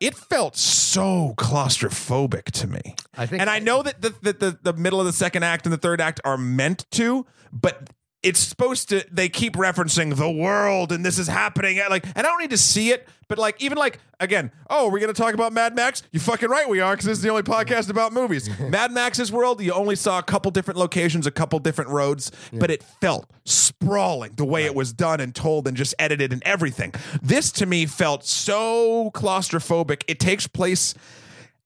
It felt so claustrophobic to me. I know that the middle of the second act and the third act are meant to, but it's supposed to, they keep referencing the world and this is happening. Like, and I don't need to see it, but like, even like, again, oh, we're going to talk about Mad Max? You fucking right we are, because this is the only podcast about movies. Mad Max's world, you only saw a couple different locations, a couple different roads, but it felt sprawling the way it was done and told and just edited and everything. This to me felt so claustrophobic. It takes place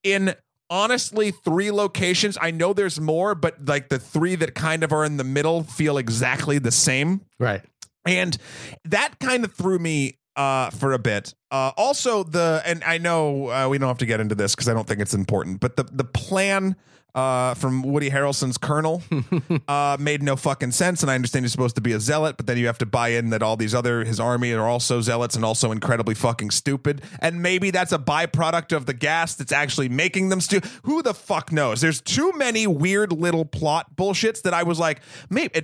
in... honestly, three locations. I know there's more, but like the three that kind of are in the middle feel exactly the same. Right. And that kind of threw me for a bit. Also, and I know we don't have to get into this because I don't think it's important, but the plan from Woody Harrelson's Colonel made no fucking sense. And I understand he's supposed to be a zealot, but then you have to buy in that all these his army are also zealots and also incredibly fucking stupid. And maybe that's a byproduct of the gas that's actually making them stupid. Who the fuck knows? There's too many weird little plot bullshits that I was like, maybe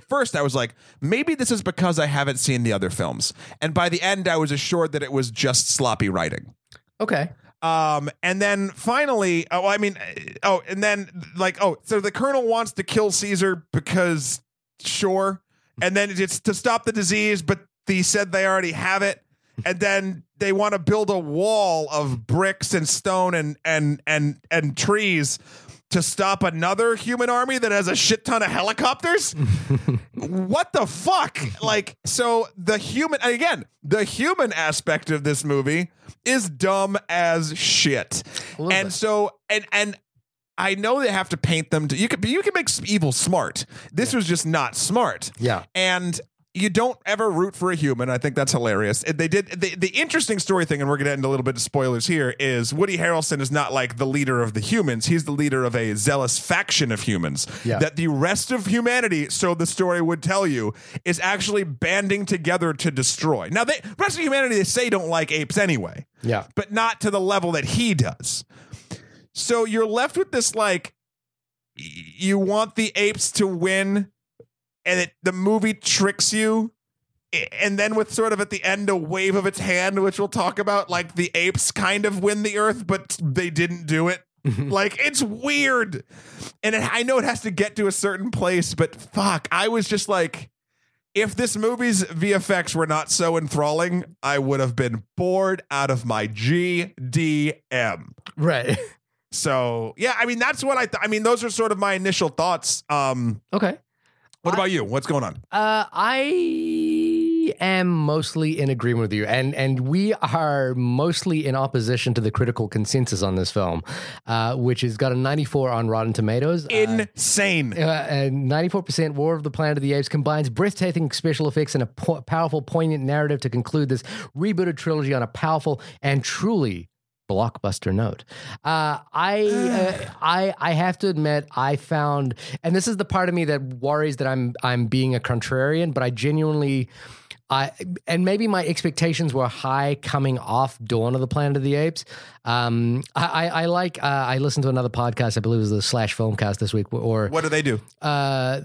this is because I haven't seen the other films. And by the end, I was assured that it was just sloppy writing. Okay. And then finally, so the Colonel wants to kill Caesar because sure. And then it's to stop the disease, but they said they already have it. And then they want to build a wall of bricks and stone and trees to stop another human army that has a shit ton of helicopters. What the fuck? Like, so the human aspect of this movie is dumb as shit. And so, and I know they have to paint them you can make evil smart. This was just not smart. Yeah. And you don't ever root for a human. I think that's hilarious. They did the interesting story thing, and we're going to end a little bit of spoilers here, is Woody Harrelson is not like the leader of the humans. He's the leader of a zealous faction of humans that the rest of humanity, so the story would tell you, is actually banding together to destroy. Now, the rest of humanity, they say, don't like apes anyway, but not to the level that he does. So you're left with this, like, you want the apes to win, and the movie tricks you, and then with sort of at the end a wave of its hand, which we'll talk about, like the apes kind of win the earth, but they didn't do it. Like, it's weird. And I know it has to get to a certain place, but fuck, I was just like, if this movie's VFX were not so enthralling, I would have been bored out of my GDM. Right. So, yeah, I mean, that's what those are sort of my initial thoughts. Okay. What about you? What's going on? I am mostly in agreement with you, and we are mostly in opposition to the critical consensus on this film, which has got a 94 on Rotten Tomatoes. Insane. And 94% War of the Planet of the Apes combines breathtaking special effects and a powerful, poignant narrative to conclude this rebooted trilogy on a powerful and truly blockbuster note. I have to admit, I found, and this is the part of me that worries that I'm being a contrarian, but I genuinely, and maybe my expectations were high coming off Dawn of the Planet of the Apes. I listened to another podcast, I believe it was the Slash Filmcast this week. Or what do they do? I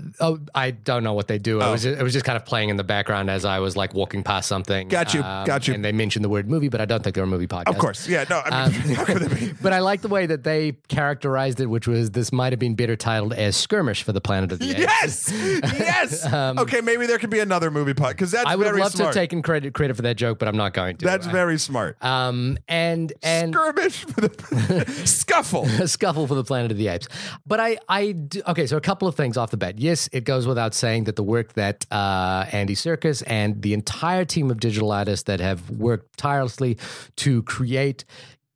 don't know what they do. Oh. It was just kind of playing in the background as I was like walking past something. Got you. And they mentioned the word movie, but I don't think they're a movie podcast. Of course, yeah, no. But I like the way that they characterized it, which was this might have been better titled as Skirmish for the Planet of the Apes. Yes. Okay, maybe there could be another movie podcast because that's. I would have loved to have taken credit for that joke, but I'm not going to. That's very smart. And Skirmish for the scuffle. A scuffle for the Planet of the Apes. But okay, so a couple of things off the bat. Yes, it goes without saying that the work that Andy Serkis and the entire team of digital artists that have worked tirelessly to create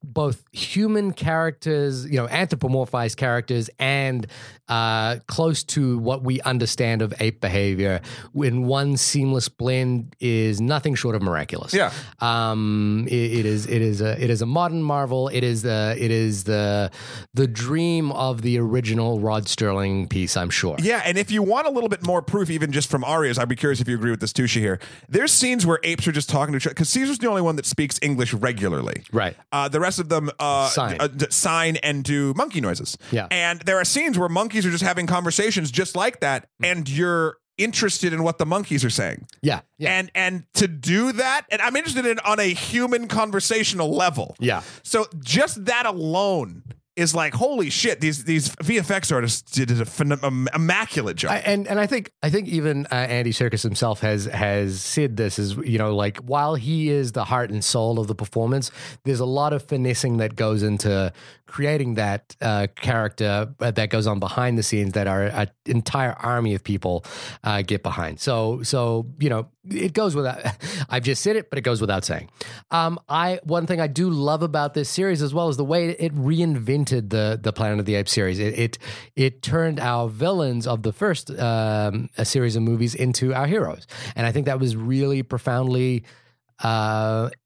both human characters, anthropomorphized characters, and close to what we understand of ape behavior in one seamless blend is nothing short of miraculous. Yeah. It is a modern marvel. It is the dream of the original Rod Sterling piece, I'm sure. Yeah, and if you want a little bit more proof, even just from our ears, I'd be curious if you agree with this too, Shahir. There's scenes where apes are just talking to each other because Caesar's the only one that speaks English regularly. Right. The rest of them sign and do monkey noises. Yeah. And there are scenes where monkeys are just having conversations just like that, and you're interested in what the monkeys are saying. Yeah. And to do that, and I'm interested in on a human conversational level. Yeah. So just that alone is like, holy shit, these VFX artists did an immaculate job. I think even Andy Serkis himself has said this is, while he is the heart and soul of the performance, there's a lot of finessing that goes into creating that character that goes on behind the scenes that our entire army of people get behind. So, it goes without, I've just said it, but it goes without saying. One thing I do love about this series as well is the way it reinvented the Planet of the Apes series. It turned our villains of the first a series of movies into our heroes. And I think that was really profoundly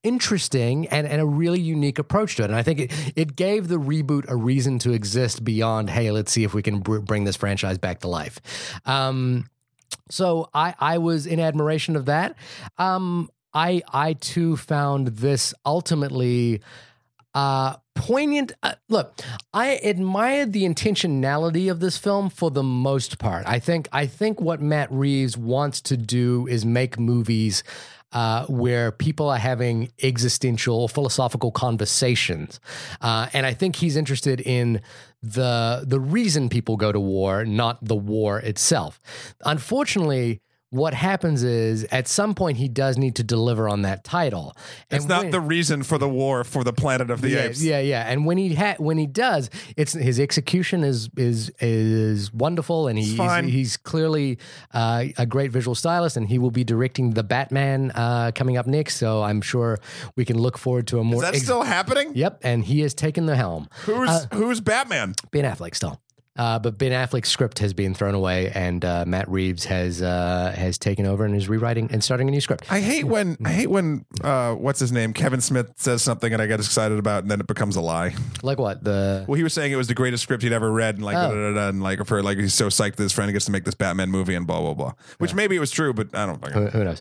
interesting and a really unique approach to it. And I think it gave the reboot a reason to exist beyond, hey, let's see if we can bring this franchise back to life. So I was in admiration of that. I too found this ultimately poignant. Look, I admired the intentionality of this film for the most part. I think what Matt Reeves wants to do is make movies where people are having existential, philosophical conversations. And I think he's interested in the reason people go to war, not the war itself. Unfortunately, what happens is at some point he does need to deliver on that title. And it's not the reason for the war for the Planet of the Apes. Yeah. And when he does, it's his execution is wonderful, and he's clearly a great visual stylist, and he will be directing The Batman coming up next, so I'm sure we can look forward to a more... Is that still happening? Yep, and he has taken the helm. Who's Batman? Ben Affleck still. But Ben Affleck's script has been thrown away, and Matt Reeves has taken over and is rewriting and starting a new script. I hate when what's his name, Kevin Smith, says something and I get excited about it, and then it becomes a lie. Like what? Well, he was saying it was the greatest script he'd ever read, and and he's so psyched that his friend gets to make this Batman movie and blah blah blah. Which maybe it was true, but I don't fucking know. Who knows?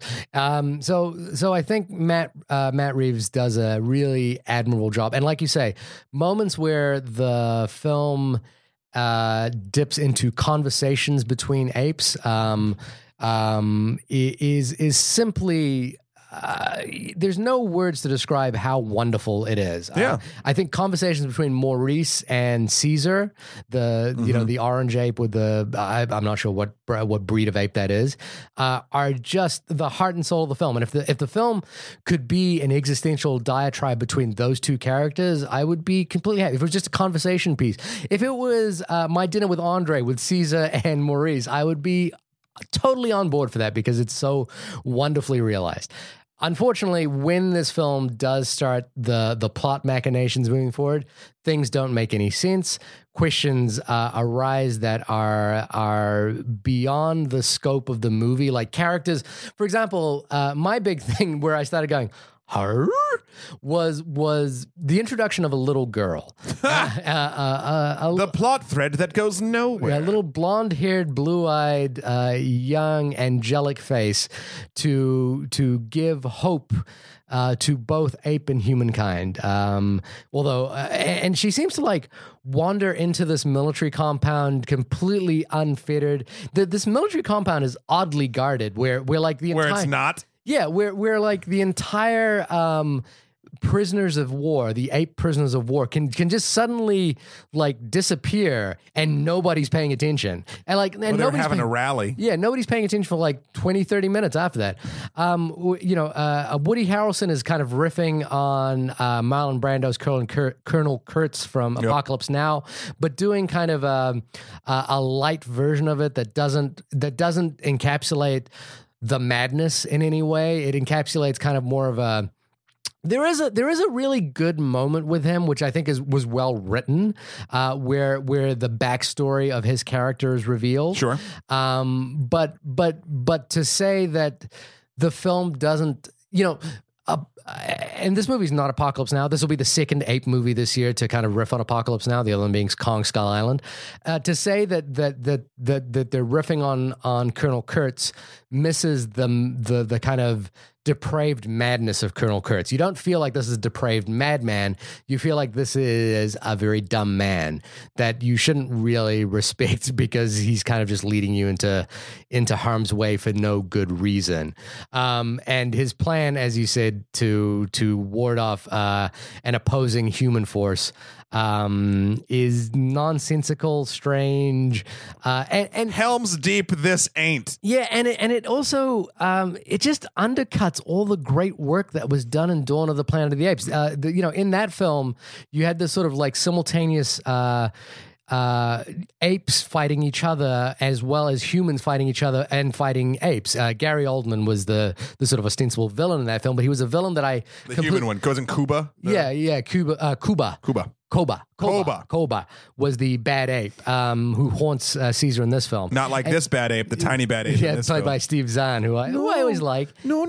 So I think Matt Reeves does a really admirable job, and like you say, moments where the film dips into conversations between apes is simply... there's no words to describe how wonderful it is. Yeah. I think conversations between Maurice and Caesar, the orange ape with the, I'm not sure what breed of ape that is, are just the heart and soul of the film. And if the film could be an existential diatribe between those two characters, I would be completely happy. If it was just a conversation piece, if it was My Dinner with Andre with Caesar and Maurice, I would be totally on board for that because it's so wonderfully realized. Unfortunately, when this film does start the plot machinations moving forward, things don't make any sense. Questions arise that are beyond the scope of the movie. Like characters, for example, my big thing where I started going, her was the introduction of a little girl. The plot thread that goes nowhere. A little blonde-haired, blue-eyed, young, angelic face to give hope to both ape and humankind. And she seems to wander into this military compound completely unfettered. This military compound is oddly guarded, where it's not. Yeah, where the entire prisoners of war, the ape prisoners of war, can just suddenly disappear and nobody's paying attention. They're having a rally. Yeah, nobody's paying attention for 20, 30 minutes after that. Woody Harrelson is kind of riffing on Marlon Brando's Colonel Kurtz from Apocalypse Now, but doing kind of a light version of it that doesn't encapsulate the madness in any way. It encapsulates kind of more of a... There is a really good moment with him, which I think was well written, where the backstory of his character is revealed. Sure. But to say that the film doesn't, and this movie's not Apocalypse Now. This will be the second ape movie this year to kind of riff on Apocalypse Now. The other one being Kong Skull Island. To say that they're riffing on Colonel Kurtz misses the kind of depraved madness of Colonel Kurtz. You don't feel like this is a depraved madman. You feel like this is a very dumb man that you shouldn't really respect because he's kind of just leading you into harm's way for no good reason. And his plan, as you said, to ward off an opposing human force is nonsensical, strange, and helms deep. This ain't. Yeah, and it also it just undercuts all the great work that was done in Dawn of the Planet of the Apes. In that film, you had this sort of simultaneous apes fighting each other as well as humans fighting each other and fighting apes. Gary Oldman was the sort of ostensible villain in that film, but he was a villain that the human one goes in Koba. Koba. Koba was the bad ape who haunts Caesar in this film. Not like this bad ape, the tiny bad ape. Yeah, in this played film. By Steve Zahn, who I always like. No.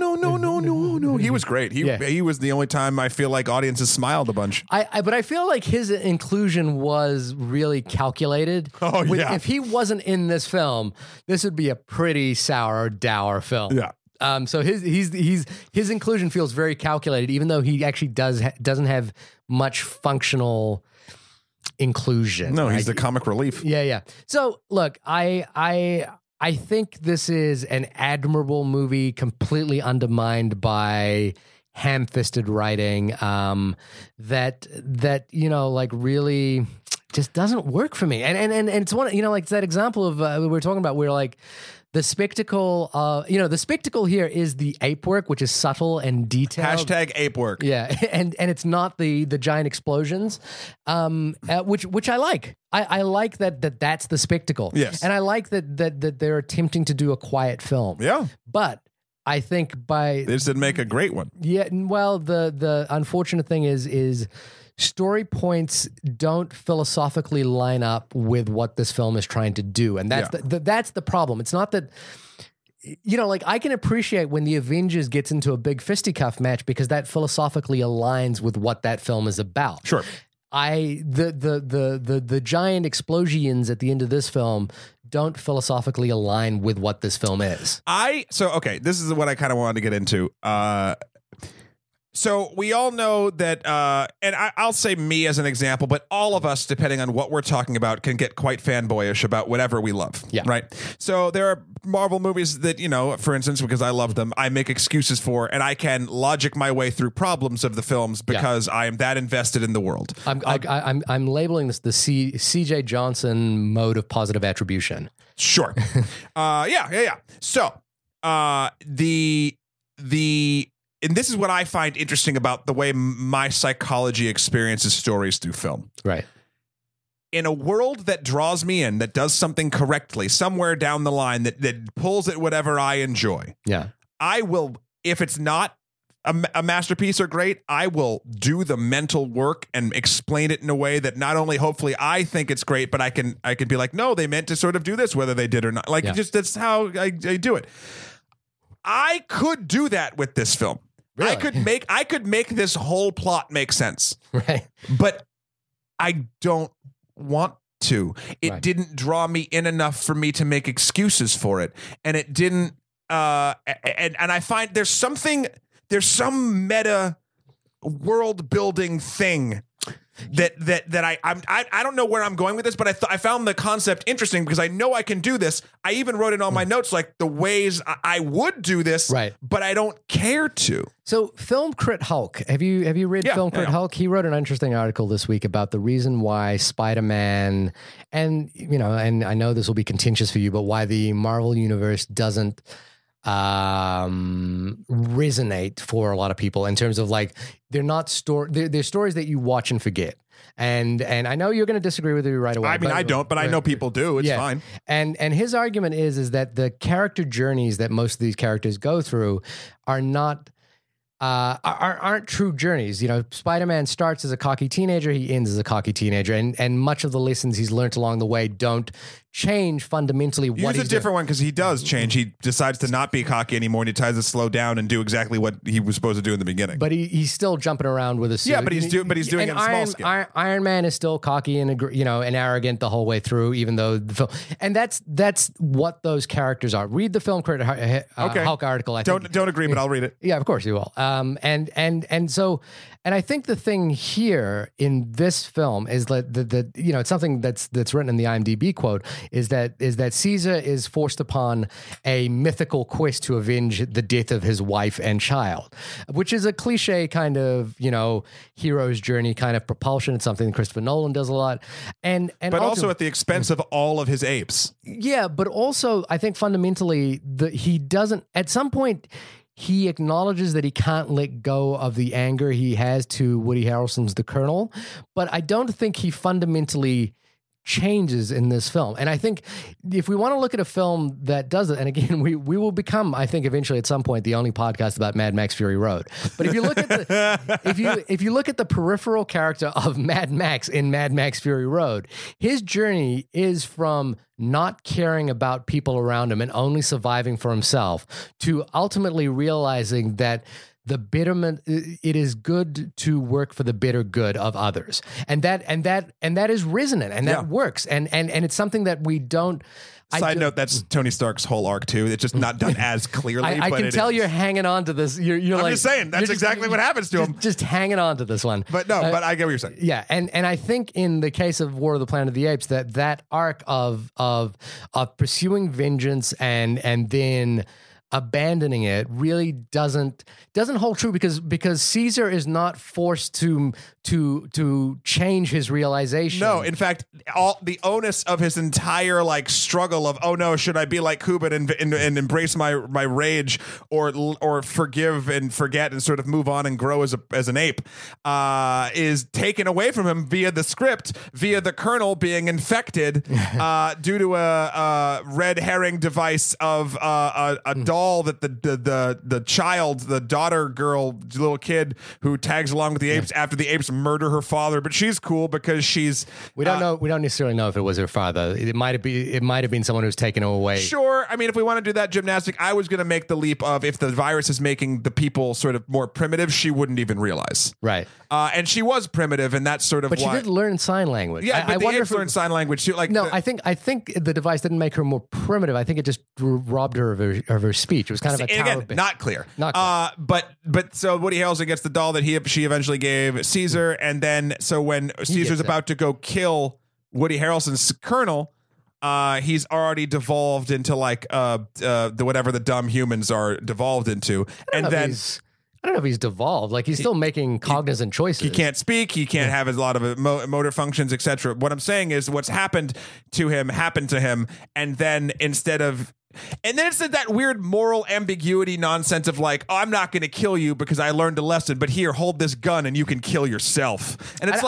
He was great. He was the only time I feel like audiences smiled a bunch. But I feel like his inclusion was really calculated. Oh yeah. If he wasn't in this film, this would be a pretty sour, dour film. Yeah. So his inclusion feels very calculated, even though he actually doesn't have much functional inclusion. No, he's the comic relief. Yeah. So look, I think this is an admirable movie, completely undermined by ham-fisted writing. That really just doesn't work for me. And it's one, like it's that example of we were talking about. We're like. The spectacle, the spectacle here is the ape work, which is subtle and detailed. Hashtag ape work. Yeah, and it's not the giant explosions, which I like. I like that's the spectacle. Yes, and I like that they're attempting to do a quiet film. Yeah, but I think they just didn't make a great one. Yeah, well, the unfortunate thing is. Story points don't philosophically line up with what this film is trying to do. And that's that's the problem. It's not that, I can appreciate when the Avengers gets into a big fisticuff match because that philosophically aligns with what that film is about. Sure. The giant explosions at the end of this film don't philosophically align with what this film is. This is what I kind of wanted to get into. So we all know that, and I'll say me as an example, but all of us, depending on what we're talking about, can get quite fanboyish about whatever we love, right? So there are Marvel movies that, for instance, because I love them, I make excuses for, and I can logic my way through problems of the films because I am that invested in the world. I'm labeling this the C.J. Johnson mode of positive attribution. Sure. So and this is what I find interesting about the way my psychology experiences stories through film. Right. In a world that draws me in, that does something correctly, somewhere down the line that pulls at whatever I enjoy. Yeah. I will, if it's not a masterpiece or great, I will do the mental work and explain it in a way that not only hopefully I think it's great, but I can be like, no, they meant to sort of do this, whether they did or not. Just that's how I do it. I could do that with this film. Really? I could make this whole plot make sense. Right. But I don't want to. It didn't draw me in enough for me to make excuses for it. And it didn't and I find there's some meta world building thing that I don't know where I'm going with this, but I found the concept interesting because I know I can do this. I even wrote in all my notes like the ways I would do this, but I don't care to. So Film Crit Hulk, have you read Film Crit Hulk? He wrote an interesting article this week about the reason why Spider-Man and I know this will be contentious for you, but why the Marvel universe doesn't resonate for a lot of people in terms of like they're not they're stories that you watch and forget. And I know you're going to disagree with me right away. I mean, I don't, but I know people do. It's fine. And his argument is that the character journeys that most of these characters go through are not aren't true journeys. Spider-Man starts as a cocky teenager, he ends as a cocky teenager, and much of the lessons he's learned along the way don't change fundamentally what he's a different doing. One because he does change. He decides to not be cocky anymore and he tries to slow down and do exactly what he was supposed to do in the beginning. But he's still jumping around with a suit. Yeah, but he's doing it in small scale. Iron Man is still cocky and and arrogant the whole way through, even though the film, and that's what those characters are. Read the Film Critic Hulk article. I don't agree, but I'll read it. Yeah, of course you will. And I think the thing here in this film is that it's something that's written in the IMDb quote. Is that Caesar is forced upon a mythical quest to avenge the death of his wife and child, which is a cliche kind of hero's journey kind of propulsion. It's something that Christopher Nolan does a lot, but also at the expense of all of his apes. Yeah, but also I think fundamentally he doesn't at some point. He acknowledges that he can't let go of the anger he has to Woody Harrelson's The Colonel, but I don't think he fundamentally changes in this film. And I think if we want to look at a film that does it, and again, we will become, I think eventually at some point, the only podcast about Mad Max Fury Road. But if you look at the, if you look at the peripheral character of Mad Max in Mad Max Fury Road, his journey is from not caring about people around him and only surviving for himself to ultimately realizing that the bitterment, it is good to work for the bitter good of others. And that is resonant and that works. And it's something that we don't. Side note, that's Tony Stark's whole arc too. It's just not done as clearly. I can tell you're hanging on to this. I'm just saying that's exactly what happens to him. Just hanging on to this one. But no, but I get what you're saying. Yeah, and I think in the case of War of the Planet of the Apes, that arc of pursuing vengeance and then abandoning it really doesn't hold true because Caesar is not forced to change his realization. No, in fact, all the onus of his entire like struggle of, oh no, should I be like Koba and embrace my rage or forgive and forget and sort of move on and grow as an ape is taken away from him via the script, via the colonel being infected due to a red herring device of a doll that the child, the daughter girl, little kid who tags along with the apes after the apes murder her father, but she's cool because she's we don't necessarily know if it was her father. It might have been someone who's taken her away. Sure. I mean, if we want to do that gymnastic, I was going to make the leap of if the virus is making the people sort of more primitive, she wouldn't even realize. Right. And she was primitive, and that's sort of but why. But she did learn sign language. Yeah, but I wonder if learned sign language too. Like I think the device didn't make her more primitive. I think it just robbed her of her speech. It was kind of not clear. But so Woody Harrelson gets the doll that she eventually gave Caesar, and then so when Caesar's about to go kill Woody Harrelson's colonel, he's already devolved into like the whatever the dumb humans are devolved into, and then. I don't know if he's devolved. Like he's still making cognizant choices. He can't speak. He can't have a lot of motor functions, etc. What I'm saying is, what's happened to him, and then instead of, and then it's that weird moral ambiguity nonsense of like, oh, I'm not going to kill you because I learned a lesson, but here, hold this gun, and you can kill yourself. And it's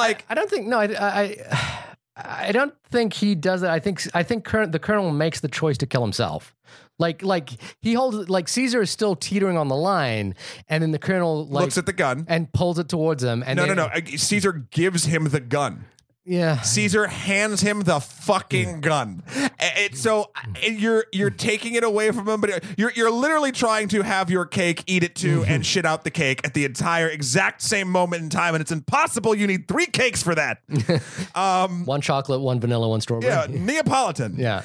I don't think he does that. I think the colonel makes the choice to kill himself. Like he holds like Caesar is still teetering on the line, and then the colonel looks at the gun and pulls it towards him. And no. Caesar gives him the gun. Yeah, Caesar hands him the fucking gun. You're taking it away from him, but you're literally trying to have your cake, eat it too, and shit out the cake at the entire exact same moment in time, and it's impossible. You need 3 cakes for that. One chocolate, one vanilla, one strawberry. Yeah, Neapolitan. Yeah.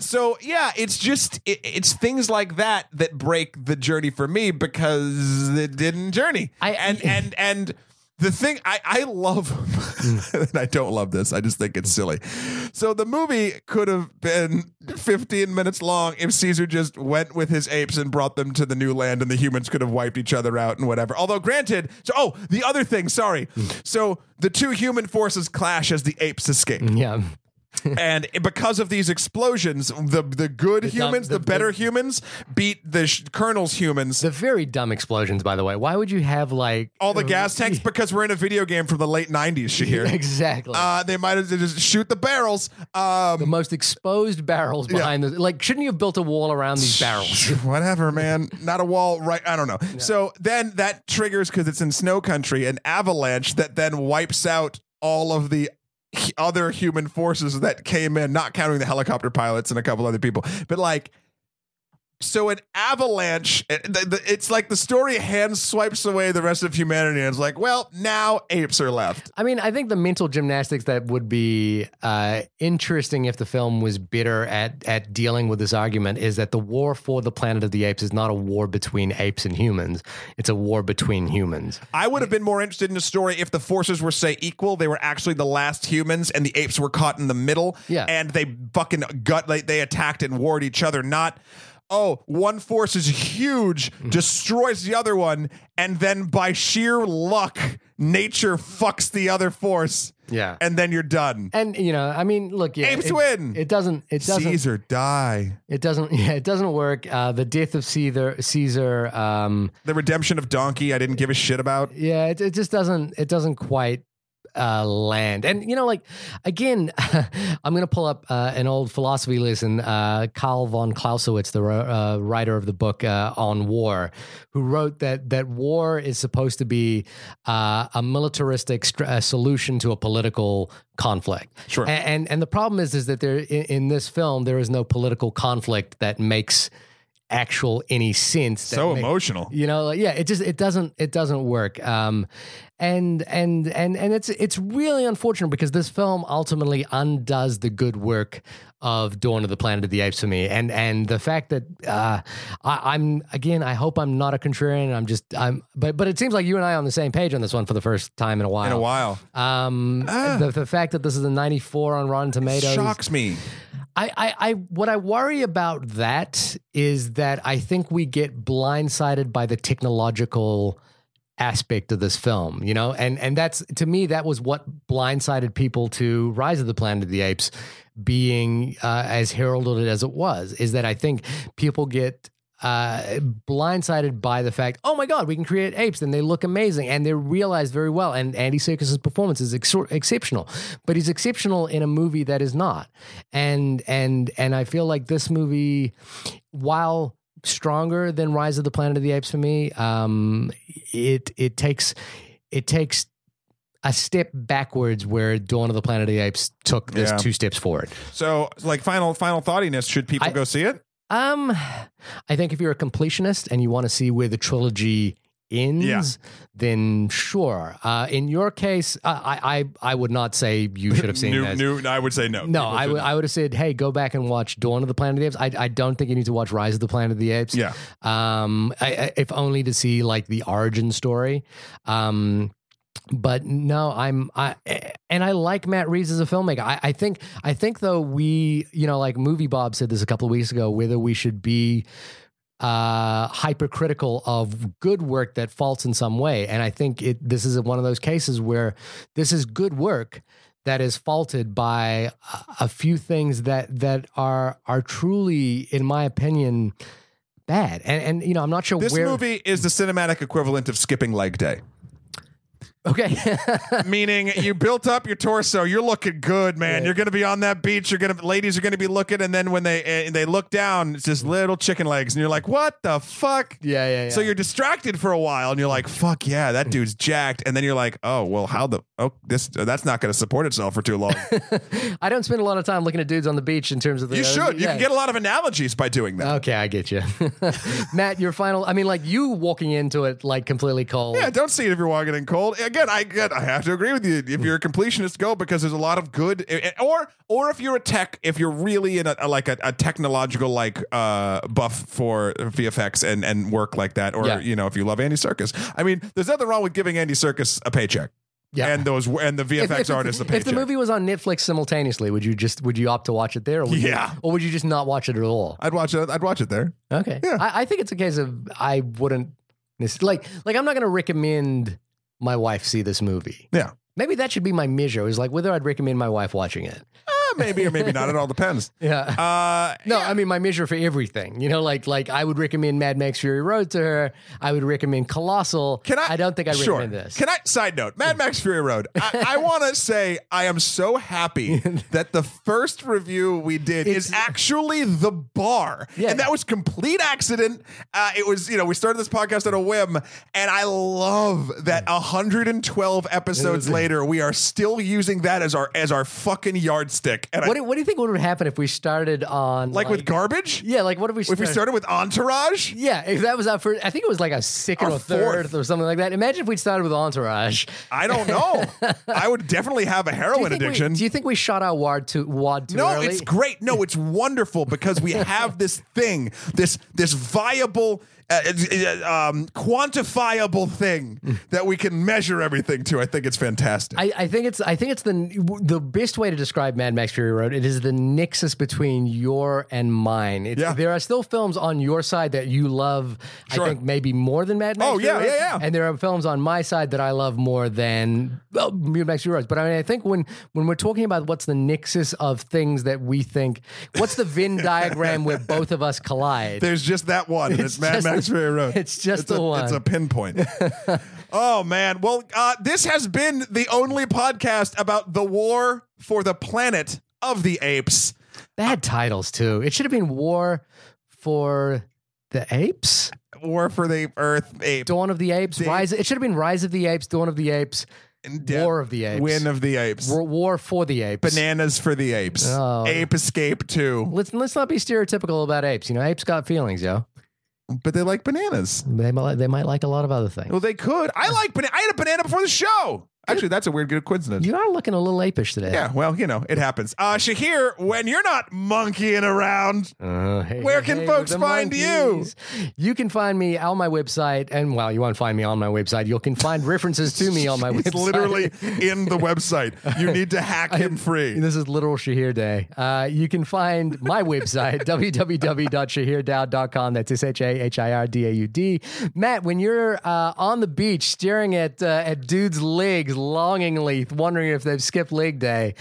It's things like that break the journey for me because it didn't journey. The thing I love, and I don't love this. I just think it's silly. So the movie could have been 15 minutes long if Caesar just went with his apes and brought them to the new land, and the humans could have wiped each other out and whatever. Although, granted, the other thing, sorry. So the two human forces clash as the apes escape. Yeah. And because of these explosions, the good humans, the better humans, beat the colonel's humans. The very dumb explosions, by the way. Why would you have like all the gas tanks? Because we're in a video game from the late 90s, Shahir. Exactly. They might as well just shoot the barrels. The most exposed barrels behind this. Like, shouldn't you have built a wall around these barrels? Whatever, man. Not a wall, right? I don't know. Yeah. So then that triggers, because it's in snow country, an avalanche that then wipes out all of the other human forces that came in, not counting the helicopter pilots and a couple other people, but like, so an avalanche, it's like the story hand swipes away the rest of humanity, and it's like, well, now apes are left. I mean, I think the mental gymnastics that would be interesting if the film was bitter at dealing with this argument is that the war for the planet of the apes is not a war between apes and humans. It's a war between humans. I would have been more interested in the story if the forces were, say, equal. They were actually the last humans, and the apes were caught in the middle, and they fucking they attacked and warred each other, not... oh, one force is huge, destroys the other one, and then by sheer luck, nature fucks the other force. Yeah. And then you're done. And, you know, I mean, look, apes win. It doesn't. Caesar die. It doesn't work. The death of Caesar. The redemption of Donkey I didn't give a shit about. Yeah, it just doesn't quite land. And, you know, like, again, I'm going to pull up an old philosophy lesson. Karl von Clausewitz, the writer of the book on war, who wrote that war is supposed to be a militaristic solution to a political conflict. Sure. And the problem is that there in this film, there is no political conflict that makes actual any sense. So emotional, you know, like, yeah, it doesn't work. And it's really unfortunate because this film ultimately undoes the good work of Dawn of the Planet of the Apes for me. And the fact that, I hope I'm not a contrarian. But it seems like you and I are on the same page on this one for the first time in a while. The fact that this is a 94 on Rotten Tomatoes shocks me. What I worry about that is that I think we get blindsided by the technological aspect of this film, you know, and that's, to me, that was what blindsided people to Rise of the Planet of the Apes being as heralded as it was, is that I think people get blindsided by the fact, oh my God, we can create apes and they look amazing and they're realized very well. And Andy Serkis's performance is exceptional, but he's exceptional in a movie that is not. And I feel like this movie, while stronger than Rise of the Planet of the Apes for me, it takes a step backwards where Dawn of the Planet of the Apes took this 2 steps forward. So, like, final thoughtiness, should people go see it? I think if you're a completionist and you want to see where the trilogy ends, then sure. In your case, I would not say you should have seen this. I would say no. No, I would have said, hey, go back and watch Dawn of the Planet of the Apes. I don't think you need to watch Rise of the Planet of the Apes. Yeah. If only to see, like, the origin story. But no, I like Matt Reeves as a filmmaker. I think though, we, you know, like Movie Bob said this a couple of weeks ago, whether we should be hypercritical of good work that faults in some way. And I think this is one of those cases where this is good work that is faulted by a few things that are truly, in my opinion, bad. And you know, I'm not sure this movie is the cinematic equivalent of skipping leg day. Okay. Meaning you built up your torso. You're looking good, man. Yeah. You're going to be on that beach. Ladies are going to be looking. And then when they look down, it's just little chicken legs. And you're like, what the fuck? Yeah. So you're distracted for a while and you're like, fuck yeah, that dude's jacked. And then you're like, oh, well, that's not going to support itself for too long. I don't spend a lot of time looking at dudes on the beach in terms of the. You should. You can get a lot of analogies by doing that. Okay. I get you. Matt, your final, I mean, like, you walking into it, like, completely cold. Yeah. Don't see it if you're walking in cold. Again, I have to agree with you. If you're a completionist, go, because there's a lot of good, or if you're really in a technological buff for VFX and work like that, or you know, if you love Andy Serkis. I mean, there's nothing wrong with giving Andy Serkis a paycheck. Yeah. And the VFX artists a paycheck. If the movie was on Netflix simultaneously, would you opt to watch it there? Or or would you just not watch it at all? I'd watch it there. Okay. Yeah. I think it's a case of I wouldn't like I'm not going to recommend my wife see this movie. Yeah. Maybe that should be my measure, is like whether I'd recommend my wife watching it. Maybe or maybe not. It all depends. Yeah. I mean, my measure for everything, you know, like I would recommend Mad Max Fury Road to her. I would recommend Colossal. I don't think I'd recommend this. Can I, side note, Mad Max Fury Road. I want to say I am so happy that the first review we did is actually the bar. Yeah. And that was complete accident. It was, you know, we started this podcast on a whim, and I love that 112 episodes later, we are still using that as our fucking yardstick. What do you think would have happened if we started on like with garbage? Yeah, like what if we started? If we started with Entourage? Yeah, if that was our first, I think it was like a second or third or something like that. Imagine if we started with Entourage. I don't know. I would definitely have a heroin addiction. Do you think we shot our wad too early? No, it's great. No, it's wonderful because we have this thing, this viable, quantifiable thing that we can measure everything to. I think it's fantastic. I think it's the best way to describe Mad Max Fury Road. It is the nexus between your and mine. There are still films on your side that you love, sure. I think, maybe more than Mad Max Fury Road. Yeah. And there are films on my side that I love more than Mad Max Fury Road. But I mean, I think when we're talking about what's the nexus of things that we think, what's the Venn diagram where both of us collide? There's just that one. It's Mad Max Fury Road. It's just the one. It's a pinpoint. Oh, man. Well, this has been the only podcast about the War for the Planet of the Apes. Bad titles, too. It should have been War for the Apes? War for the Earth Ape. Dawn of the Apes. It should have been Rise of the Apes, Dawn of the Apes, War of the Apes. Win of the Apes. War for the Apes. Bananas for the Apes. Oh. Ape Escape 2. Let's not be stereotypical about apes. You know, apes got feelings, yo. But they like bananas. They might like a lot of other things. Well, they could. I had a banana before the show. Actually, that's a weird coincidence. You are looking a little apish today. Yeah, well, you know, it happens. Shahir, when you're not monkeying around, where can folks find you? You can find me on my website, and well, you won't find me on my website. You can find references to me on my website. It's literally in the website. You need to hack him free. This is literal Shahir Day. You can find my website, www.shahirdaud.com. That's SHAHIRDAUD. Matt, when you're on the beach staring at dudes' legs, longingly wondering if they've skipped leg day,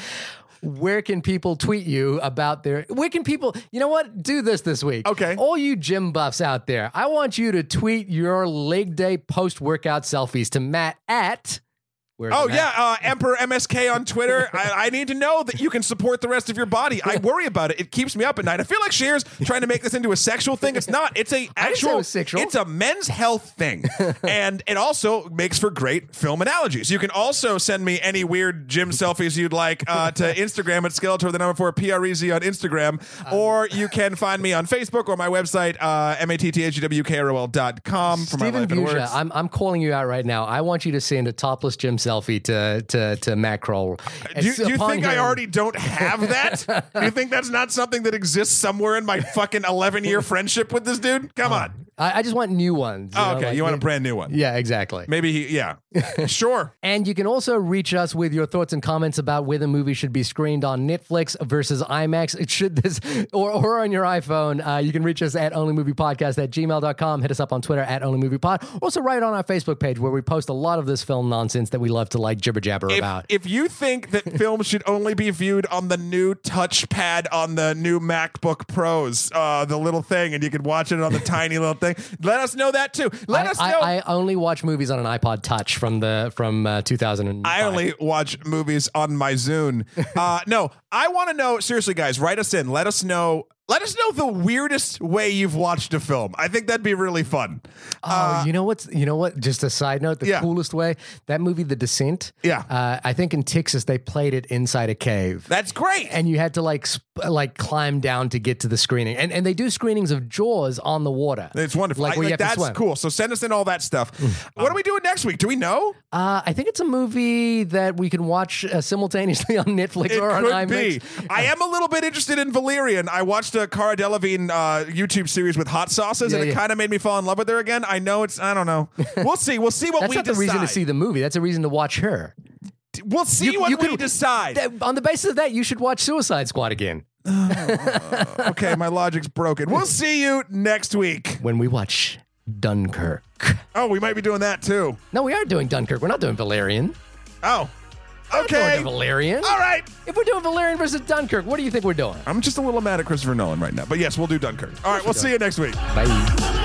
where can people tweet you about you know what? Do this week. Okay. All you gym buffs out there, I want you to tweet your leg day post-workout selfies to Matt at... Emperor MSK on Twitter. I need to know that you can support the rest of your body. I worry about it. It keeps me up at night. I feel like Shahir's trying to make this into a sexual thing. It's not. It's it's a men's health thing. And it also makes for great film analogies. You can also send me any weird gym selfies you'd like to Instagram at Skeletor4PREZ on Instagram, or you can find me on Facebook or my website, MATTHEWKROL.com for my life and works. I'm calling you out right now. I want you to send a topless gym selfie to Matt Kroll. Do you think I already don't have that? Do you think that's not something that exists somewhere in my fucking 11-year friendship with this dude? Come on. I just want new ones. You want a brand new one. Yeah, exactly. Maybe, sure. And you can also reach us with your thoughts and comments about whether movies should be screened on Netflix versus IMAX. It should this, or on your iPhone. You can reach us at onlymoviepodcast@gmail.com. Hit us up on Twitter at onlymoviepod. Also, right on our Facebook page where we post a lot of this film nonsense that we love to jibber jabber about. If you think that films should only be viewed on the new touchpad on the new MacBook Pros, the little thing, and you can watch it on the tiny little thing. Let us know that too. Let us know. I only watch movies on an iPod Touch from 2005. I only watch movies on my Zune. No, I want to know. Seriously, guys, write us in. Let us know. Let us know the weirdest way you've watched a film. I think that'd be really fun. You know what? Just a side note, the coolest way, that movie, The Descent. Yeah. I think in Texas, they played it inside a cave. That's great. And you had to like climb down to get to the screening. And they do screenings of Jaws on the water. It's wonderful. That's cool. So send us in all that stuff. What are we doing next week? Do we know? I think it's a movie that we can watch simultaneously on Netflix or on IMAX. I am a little bit interested in Valerian. I watched a Cara Delevingne YouTube series with hot sauces, and it kind of made me fall in love with her again. I know I don't know. We'll see. We'll see what we decide. That's not the reason to see the movie. That's a reason to watch her. We'll see what we decide. On the basis of that, you should watch Suicide Squad again. Okay, my logic's broken. We'll see you next week when we watch Dunkirk. Oh, we might be doing that too. No, we are doing Dunkirk. We're not doing Valerian. Oh. Okay. Valerian. All right. If we're doing Valerian versus Dunkirk, what do you think we're doing? I'm just a little mad at Christopher Nolan right now. But yes, we'll do Dunkirk. All right. We'll see you next week. Bye.